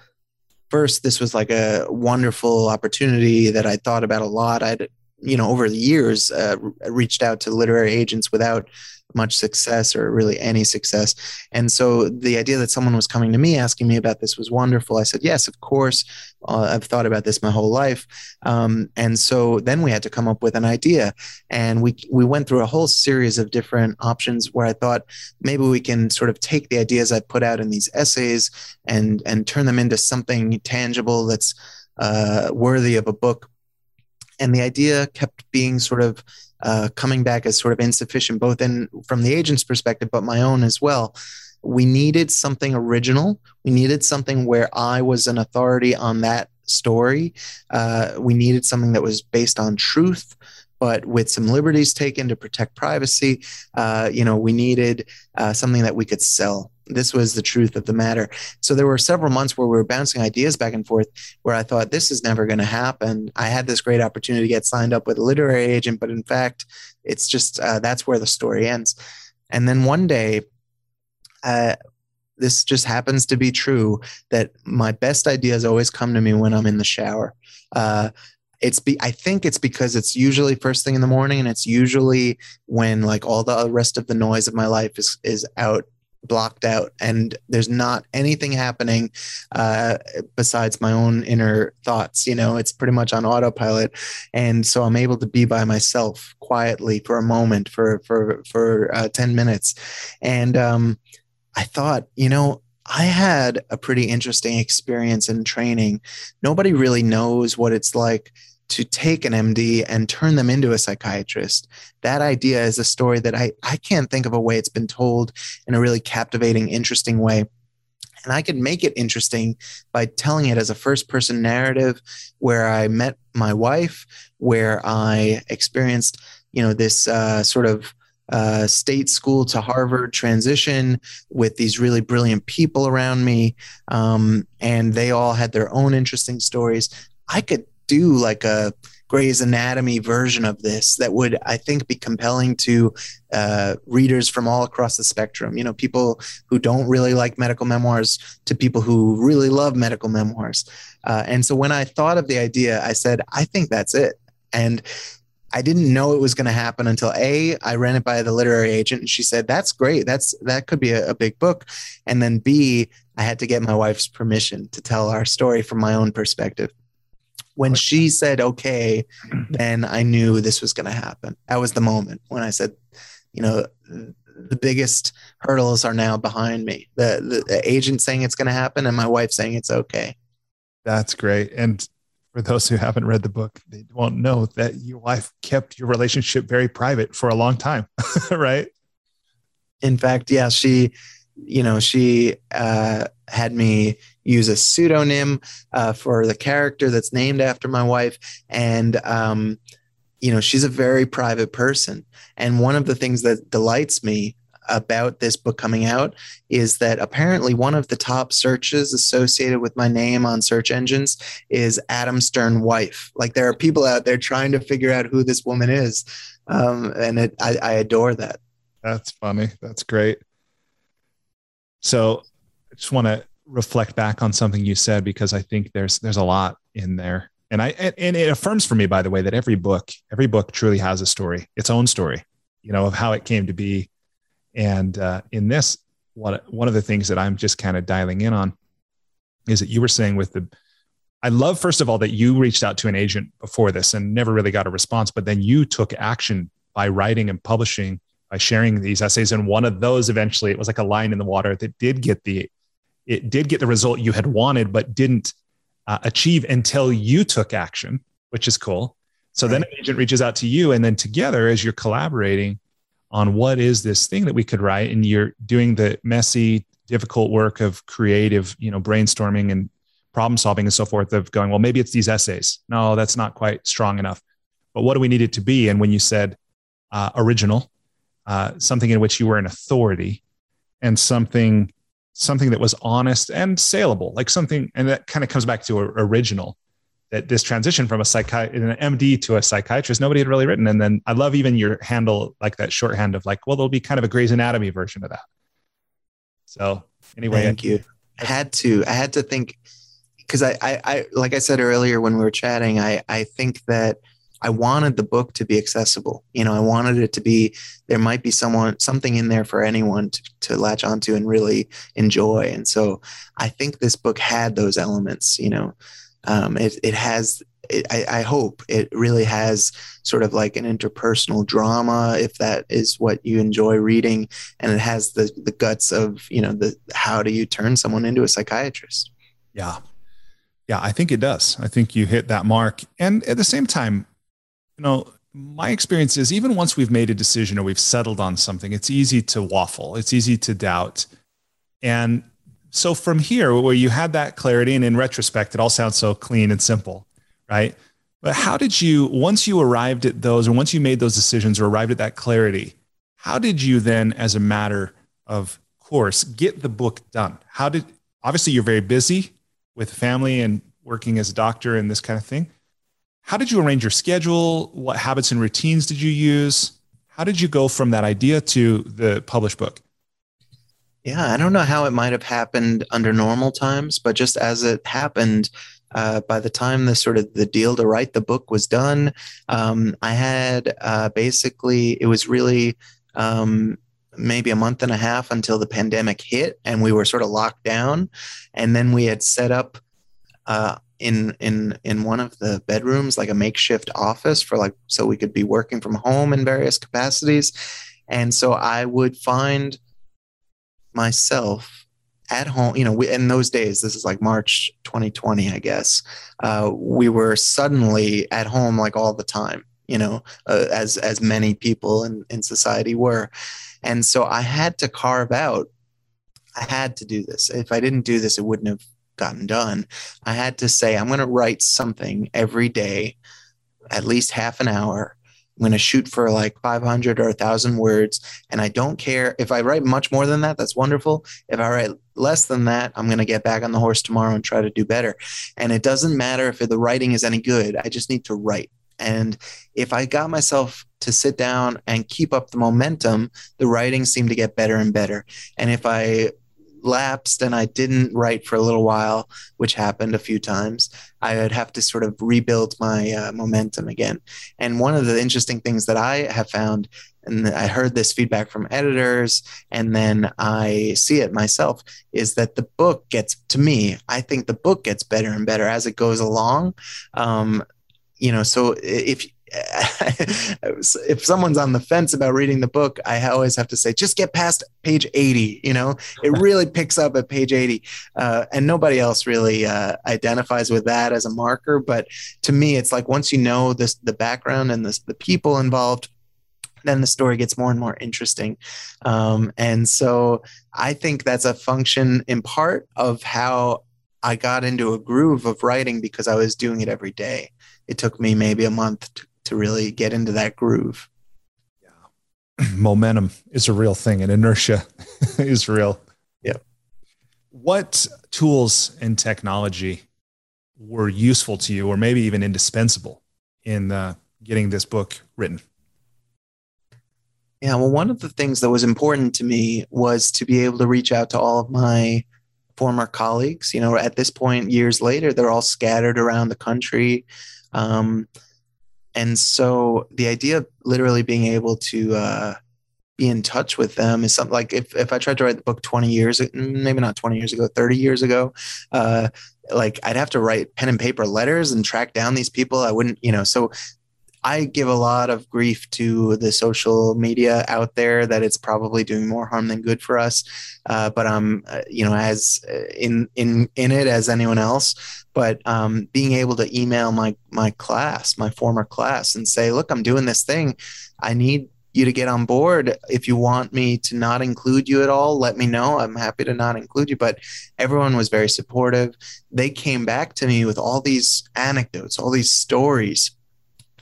first, this was like a wonderful opportunity that I thought about a lot. I'd, you know, over the years, uh, reached out to literary agents without much success or really any success. And so the idea that someone was coming to me asking me about this was wonderful. I said, yes, of course. Uh, I've thought about this my whole life. Um, and so then we had to come up with an idea. And we, we went through a whole series of different options where I thought maybe we can sort of take the ideas I put out in these essays and, and turn them into something tangible that's uh, worthy of a book. And the idea kept being sort of Uh, coming back as sort of insufficient, both in from the agent's perspective, but my own as well. We needed something original. We needed something where I was an authority on that story. Uh, we needed something that was based on truth, but with some liberties taken to protect privacy. Uh, you know, we needed uh, something that we could sell. This was the truth of the matter. So there were several months where we were bouncing ideas back and forth where I thought this is never going to happen. I had this great opportunity to get signed up with a literary agent, but in fact, it's just uh, that's where the story ends. And then one day, uh, this just happens to be true that my best ideas always come to me when I'm in the shower. Uh, It's be, I think it's because it's usually first thing in the morning, and it's usually when like all the rest of the noise of my life is, is out, blocked out, and there's not anything happening uh, besides my own inner thoughts. You know, it's pretty much on autopilot. And so I'm able to be by myself quietly for a moment, for, for, for uh, ten minutes. And um, I thought, you know, I had a pretty interesting experience in training. Nobody really knows what it's like to take an M D and turn them into a psychiatrist. That idea is a story that I, I can't think of a way it's been told in a really captivating, interesting way. And I could make it interesting by telling it as a first-person narrative where I met my wife, where I experienced, you know, this uh, sort of Uh, state school to Harvard transition with these really brilliant people around me. Um, and they all had their own interesting stories. I could do like a Grey's Anatomy version of this that would, I think, be compelling to uh, readers from all across the spectrum. You know, people who don't really like medical memoirs to people who really love medical memoirs. Uh, and so when I thought of the idea, I said, I think that's it. And I didn't know it was going to happen until A, I ran it by the literary agent and she said, that's great. That's, that could be a, a big book. And then B, I had to get my wife's permission to tell our story from my own perspective. When she said, okay, then I knew this was going to happen. That was the moment when I said, you know, the biggest hurdles are now behind me. The, the, the agent saying it's going to happen and my wife saying it's okay. That's great. And for those who haven't read the book, they won't know that your wife kept your relationship very private for a long time, right? In fact, yeah, she, you know, she uh, had me use a pseudonym uh, for the character that's named after my wife. And, um, you know, she's a very private person. And one of the things that delights me about this book coming out is that apparently one of the top searches associated with my name on search engines is Adam Stern wife. Like there are people out there trying to figure out who this woman is. Um, and it, I, I adore that. That's funny. That's great. So I just want to reflect back on something you said, because I think there's, there's a lot in there. And I, and, and it affirms for me, by the way, that every book, every book truly has a story, its own story, you know, of how it came to be. And uh, in this, one, one of the things that I'm just kind of dialing in on is that you were saying with the I love, first of all, that you reached out to an agent before this and never really got a response, but then you took action by writing and publishing, by sharing these essays. And one of those, eventually, it was like a line in the water that did get the, it did get the result you had wanted, but didn't uh, achieve until you took action, which is cool. So right. Then an agent reaches out to you, and then together, as you're collaborating on what is this thing that we could write, and you're doing the messy, difficult work of creative, you know, brainstorming and problem solving and so forth, of going, well, maybe it's these essays. No, that's not quite strong enough. But what do we need it to be? And when you said uh, original, uh, something in which you were an authority, and something something that was honest and saleable, like something, and that kind of comes back to original, that this transition from a psychi- an M D to a psychiatrist, nobody had really written. And then I love even your handle, like that shorthand of like, well, there'll be kind of a Grey's Anatomy version of that. So anyway. Thank you. I had to, I had to think, because I, I, I, like I said earlier when we were chatting, I, I think that I wanted the book to be accessible. You know, I wanted it to be, there might be someone, something in there for anyone to, to latch onto and really enjoy. And so I think this book had those elements, you know, um, it, it has, it, I, I hope it really has sort of like an interpersonal drama, if that is what you enjoy reading. And it has the the guts of, you know, the, how do you turn someone into a psychiatrist? Yeah. Yeah, I think it does. I think you hit that mark. And at the same time, you know, my experience is even once we've made a decision or we've settled on something, it's easy to waffle. It's easy to doubt. And so from here, where you had that clarity, and in retrospect, it all sounds so clean and simple, right? But how did you, once you arrived at those, or once you made those decisions or arrived at that clarity, how did you then, as a matter of course, get the book done? How did, obviously you're very busy with family and working as a doctor and this kind of thing. How did you arrange your schedule? What habits and routines did you use? How did you go from that idea to the published book? Yeah, I don't know how it might have happened under normal times, but just as it happened, uh, by the time the sort of the deal to write the book was done, um, I had uh, basically, it was really um, maybe a month and a half until the pandemic hit and we were sort of locked down. And then we had set up uh, in, in, in one of the bedrooms, like a makeshift office for like, so we could be working from home in various capacities. And so I would find myself at home, you know, we, in those days, this is like March twenty twenty, I guess, uh, we were suddenly at home, like all the time, you know, uh, as, as many people in, in society were. And so I had to carve out, I had to do this. If I didn't do this, it wouldn't have gotten done. I had to say, I'm going to write something every day, at least half an hour. I'm going to shoot for like five hundred or a thousand words. And I don't care if I write much more than that. That's wonderful. If I write less than that, I'm going to get back on the horse tomorrow and try to do better. And it doesn't matter if the writing is any good. I just need to write. And if I got myself to sit down and keep up the momentum, the writing seemed to get better and better. And if I lapsed and I didn't write for a little while, which happened a few times, I would have to sort of rebuild my uh, momentum again. And one of the interesting things that I have found, and I heard this feedback from editors, and then I see it myself, is that the book gets, to me, I think the book gets better and better as it goes along. Um, You know, so if if someone's on the fence about reading the book, I always have to say, just get past page eighty. You know, it really picks up at page eighty, uh, and nobody else really uh, identifies with that as a marker. But to me, it's like once you know this, the background and the, the people involved, then the story gets more and more interesting. Um, and so I think that's a function in part of how I got into a groove of writing, because I was doing it every day. It took me maybe a month to, to really get into that groove. Yeah, momentum is a real thing, and inertia is real. Yeah. What tools and technology were useful to you, or maybe even indispensable in uh, getting this book written? Yeah, well, one of the things that was important to me was to be able to reach out to all of my former colleagues. You know, at this point, years later, they're all scattered around the country. Um, and so the idea of literally being able to uh, be in touch with them is something like if, if I tried to write the book twenty years, maybe not twenty years ago, thirty years ago, uh, like I'd have to write pen and paper letters and track down these people. I wouldn't, you know, so I give a lot of grief to the social media out there that it's probably doing more harm than good for us. Uh, but I'm, um, you know, as in, in, in it as anyone else, but um, being able to email my, my class, my former class and say, look, I'm doing this thing. I need you to get on board. If you want me to not include you at all, let me know. I'm happy to not include you. But everyone was very supportive. They came back to me with all these anecdotes, all these stories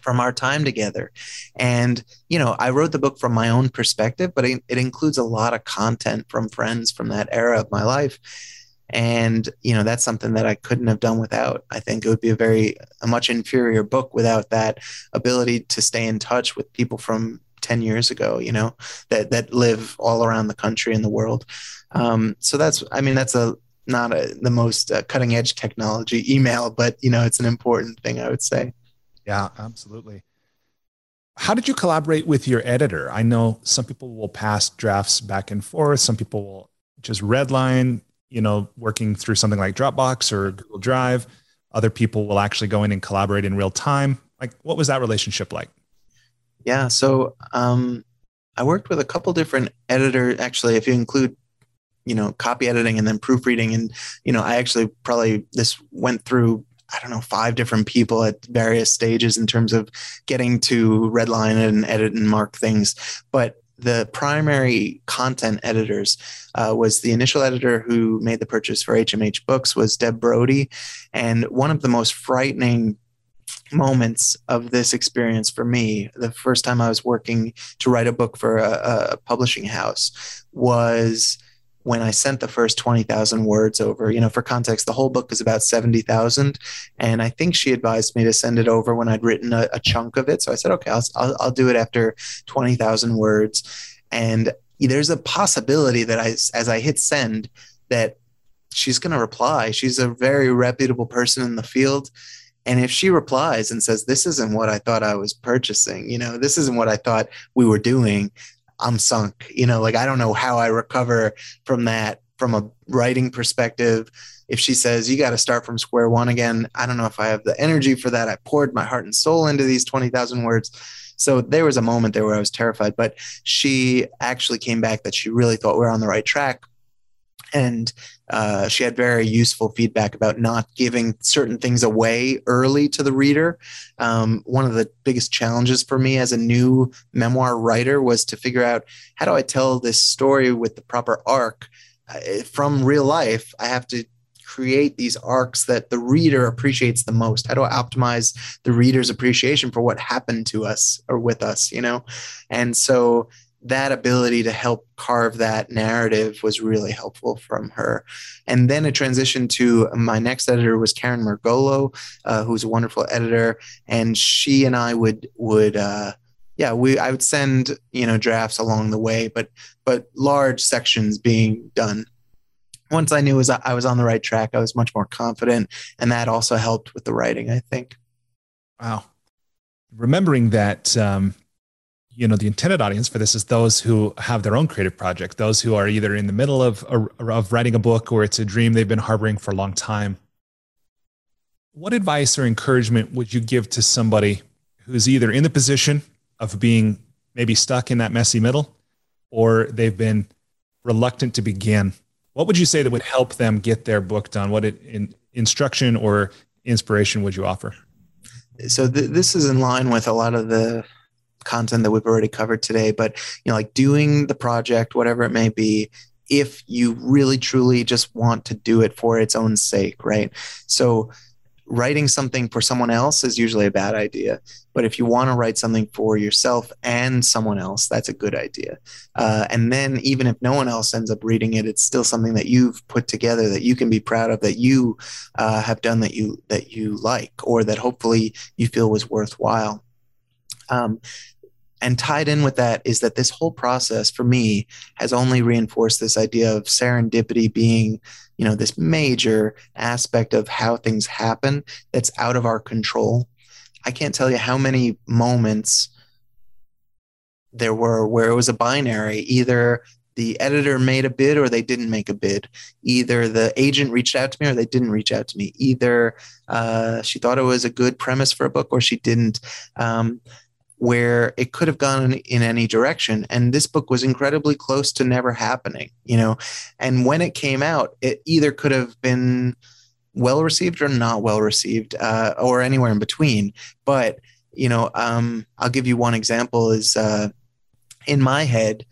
from our time together. And, you know, I wrote the book from my own perspective, but it, it includes a lot of content from friends from that era of my life. And, you know, that's something that I couldn't have done without. I think it would be a very, a much inferior book without that ability to stay in touch with people from ten years ago, you know, that, that live all around the country and the world. Um, so that's, I mean, that's a, not a, the most uh, cutting edge technology email, but, you know, it's an important thing, I would say. Yeah, absolutely. How did you collaborate with your editor? I know some people will pass drafts back and forth. Some people will just redline, you know, working through something like Dropbox or Google Drive. Other people will actually go in and collaborate in real time. Like, what was that relationship like? Yeah, so um, I worked with a couple different editors, actually, if you include, you know, copy editing and then proofreading. And, you know, I actually probably, this went through I don't know, five different people at various stages in terms of getting to redline and edit and mark things. But the primary content editors uh, was the initial editor who made the purchase for H M H Books was Deb Brody. And one of the most frightening moments of this experience for me, the first time I was working to write a book for a, a publishing house, was when I sent the first twenty thousand words over. You know, for context, the whole book is about seventy thousand. And I think she advised me to send it over when I'd written a, a chunk of it. So I said, okay, I'll, I'll, I'll do it after twenty thousand words. And there's a possibility that I, as I hit send, that she's going to reply. She's a very reputable person in the field. And if she replies and says, this isn't what I thought I was purchasing, you know, this isn't what I thought we were doing, I'm sunk, you know, like, I don't know how I recover from that from a writing perspective. If she says, you got to start from square one again, I don't know if I have the energy for that. I poured my heart and soul into these twenty thousand words. So there was a moment there where I was terrified, but she actually came back that she really thought we were on the right track. And uh, she had very useful feedback about not giving certain things away early to the reader. Um, one of the biggest challenges for me as a new memoir writer was to figure out, how do I tell this story with the proper arc uh, from real life? I have to create these arcs that the reader appreciates the most. How do I optimize the reader's appreciation for what happened to us or with us, you know? And so that ability to help carve that narrative was really helpful from her. And then it transitioned to my next editor was Karen Mergolo, uh, who's a wonderful editor. And she and I would, would, uh, yeah, we, I would send, you know, drafts along the way, but, but large sections being done. Once I knew was I was on the right track, I was much more confident. And that also helped with the writing, I think. Wow. Remembering that, um, you know, the intended audience for this is those who have their own creative project, those who are either in the middle of, of writing a book or it's a dream they've been harboring for a long time. What advice or encouragement would you give to somebody who's either in the position of being maybe stuck in that messy middle, or they've been reluctant to begin? What would you say that would help them get their book done? What in, instruction or inspiration would you offer? So th- this is in line with a lot of the content that we've already covered today, but, you know, like doing the project, whatever it may be, if you really truly just want to do it for its own sake, right? So writing something for someone else is usually a bad idea, but if you want to write something for yourself and someone else, that's a good idea. Uh, and then even if no one else ends up reading it, it's still something that you've put together that you can be proud of, that you uh, have done, that you, that you like, or that hopefully you feel was worthwhile. Um, and tied in with that is that this whole process for me has only reinforced this idea of serendipity being, you know, this major aspect of how things happen that's out of our control. I can't tell you how many moments there were where it was a binary. Either the editor made a bid or they didn't make a bid. Either the agent reached out to me or they didn't reach out to me. Either uh, she thought it was a good premise for a book or she didn't, um, where it could have gone in any direction. And this book was incredibly close to never happening, you know. And when it came out, it either could have been well-received or not well-received, uh, or anywhere in between. But, you know, um, I'll give you one example is uh, in my head,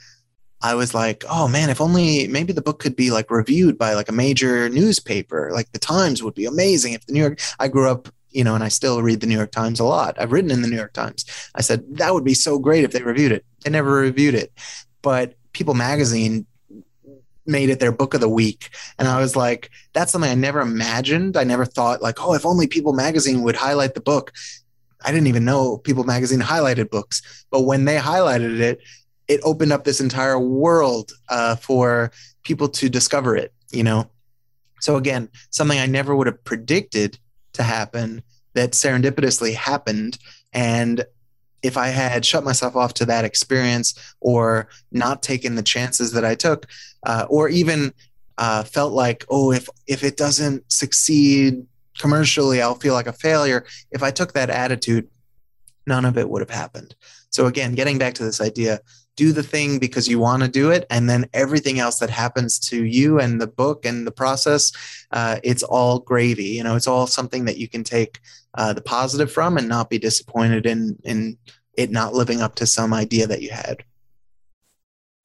I was like, oh man, if only maybe the book could be like reviewed by like a major newspaper, like the Times would be amazing. If the New York, I grew up, you know, and I still read the New York Times a lot. I've written in the New York Times. I said, that would be so great if they reviewed it. They never reviewed it, but People Magazine made it their book of the week. And I was like, that's something I never imagined. I never thought like, oh, if only People Magazine would highlight the book. I didn't even know People Magazine highlighted books, but when they highlighted it, it opened up this entire world uh, for people to discover it, you know? So again, something I never would have predicted to happen that serendipitously happened. And if I had shut myself off to that experience or not taken the chances that I took, uh, or even uh, felt like, oh, if, if it doesn't succeed commercially, I'll feel like a failure. If I took that attitude, none of it would have happened. So again, getting back to this idea, do the thing because you want to do it. And then everything else that happens to you and the book and the process, uh, it's all gravy. You know, it's all something that you can take uh, the positive from and not be disappointed in, in it not living up to some idea that you had.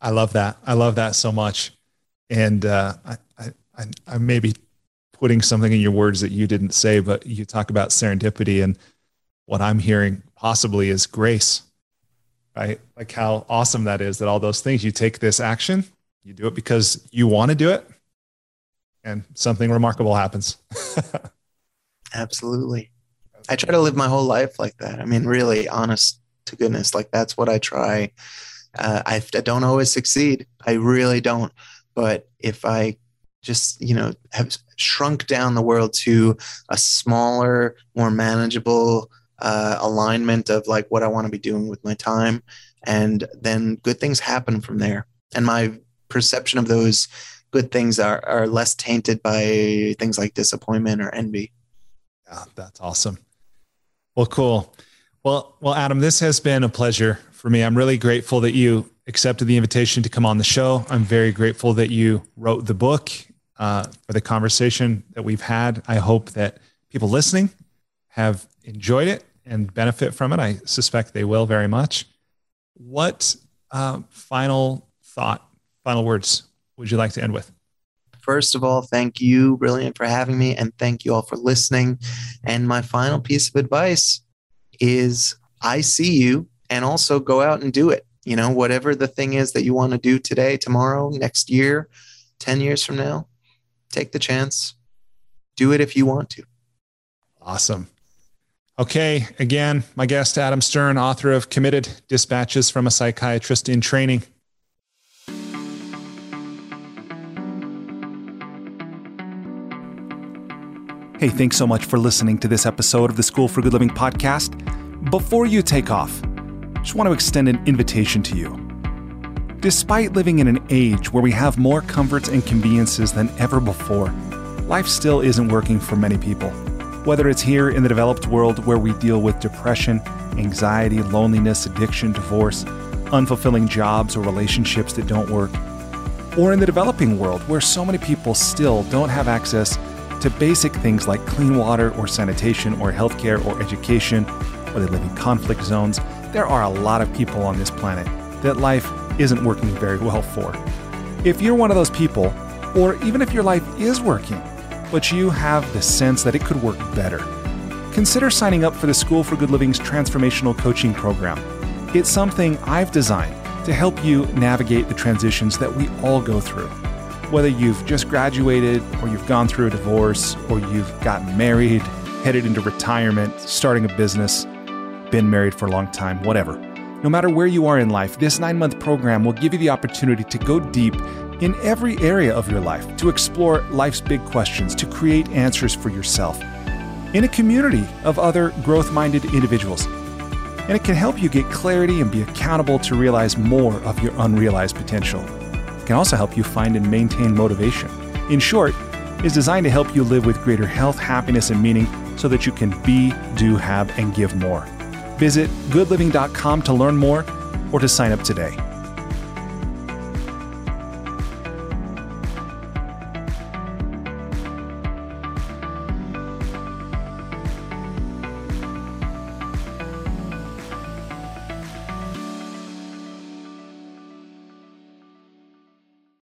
I love that. I love that so much. And uh, I, I, I may be putting something in your words that you didn't say, but you talk about serendipity, and what I'm hearing possibly is grace. Right? Like how awesome that is, that all those things, you take this action, you do it because you want to do it, and something remarkable happens. Absolutely. I try to live my whole life like that. I mean, really, honest to goodness, like that's what I try. Uh, I, I don't always succeed. I really don't. But if I just, you know, have shrunk down the world to a smaller, more manageable Uh, alignment of like what I want to be doing with my time, and then good things happen from there. And my perception of those good things are, are less tainted by things like disappointment or envy. Yeah, that's awesome. Well, cool. Well, well, Adam, this has been a pleasure for me. I'm really grateful that you accepted the invitation to come on the show. I'm very grateful that you wrote the book, uh, for the conversation that we've had. I hope that people listening have enjoyed it and benefit from it. I suspect they will very much. What uh, final thought, final words would you like to end with? First of all, thank you, Brilliant, for having me, and thank you all for listening. And my final piece of advice is I see you, and also go out and do it. You know, whatever the thing is that you want to do today, tomorrow, next year, ten years from now, take the chance. Do it if you want to. Awesome. Okay. Again, my guest, Adam Stern, author of Committed: Dispatches from a Psychiatrist in Training. Hey, thanks so much for listening to this episode of the School for Good Living podcast. Before you take off, I just want to extend an invitation to you. Despite living in an age where we have more comforts and conveniences than ever before, life still isn't working for many people. Whether it's here in the developed world where we deal with depression, anxiety, loneliness, addiction, divorce, unfulfilling jobs or relationships that don't work, or in the developing world where so many people still don't have access to basic things like clean water or sanitation or healthcare or education, or they live in conflict zones, there are a lot of people on this planet that life isn't working very well for. If you're one of those people, or even if your life is working, but you have the sense that it could work better, consider signing up for the School for Good Living's Transformational Coaching Program. It's something I've designed to help you navigate the transitions that we all go through. Whether you've just graduated, or you've gone through a divorce, or you've gotten married, headed into retirement, starting a business, been married for a long time, whatever. No matter where you are in life, this nine-month program will give you the opportunity to go deep in every area of your life, to explore life's big questions, to create answers for yourself in a community of other growth-minded individuals. and it can help you get clarity and be accountable to realize more of your unrealized potential. It can also help you find and maintain motivation. In short, it's designed to help you live with greater health, happiness, and meaning so that you can be, do, have, and give more. Visit good living dot com to learn more or to sign up today.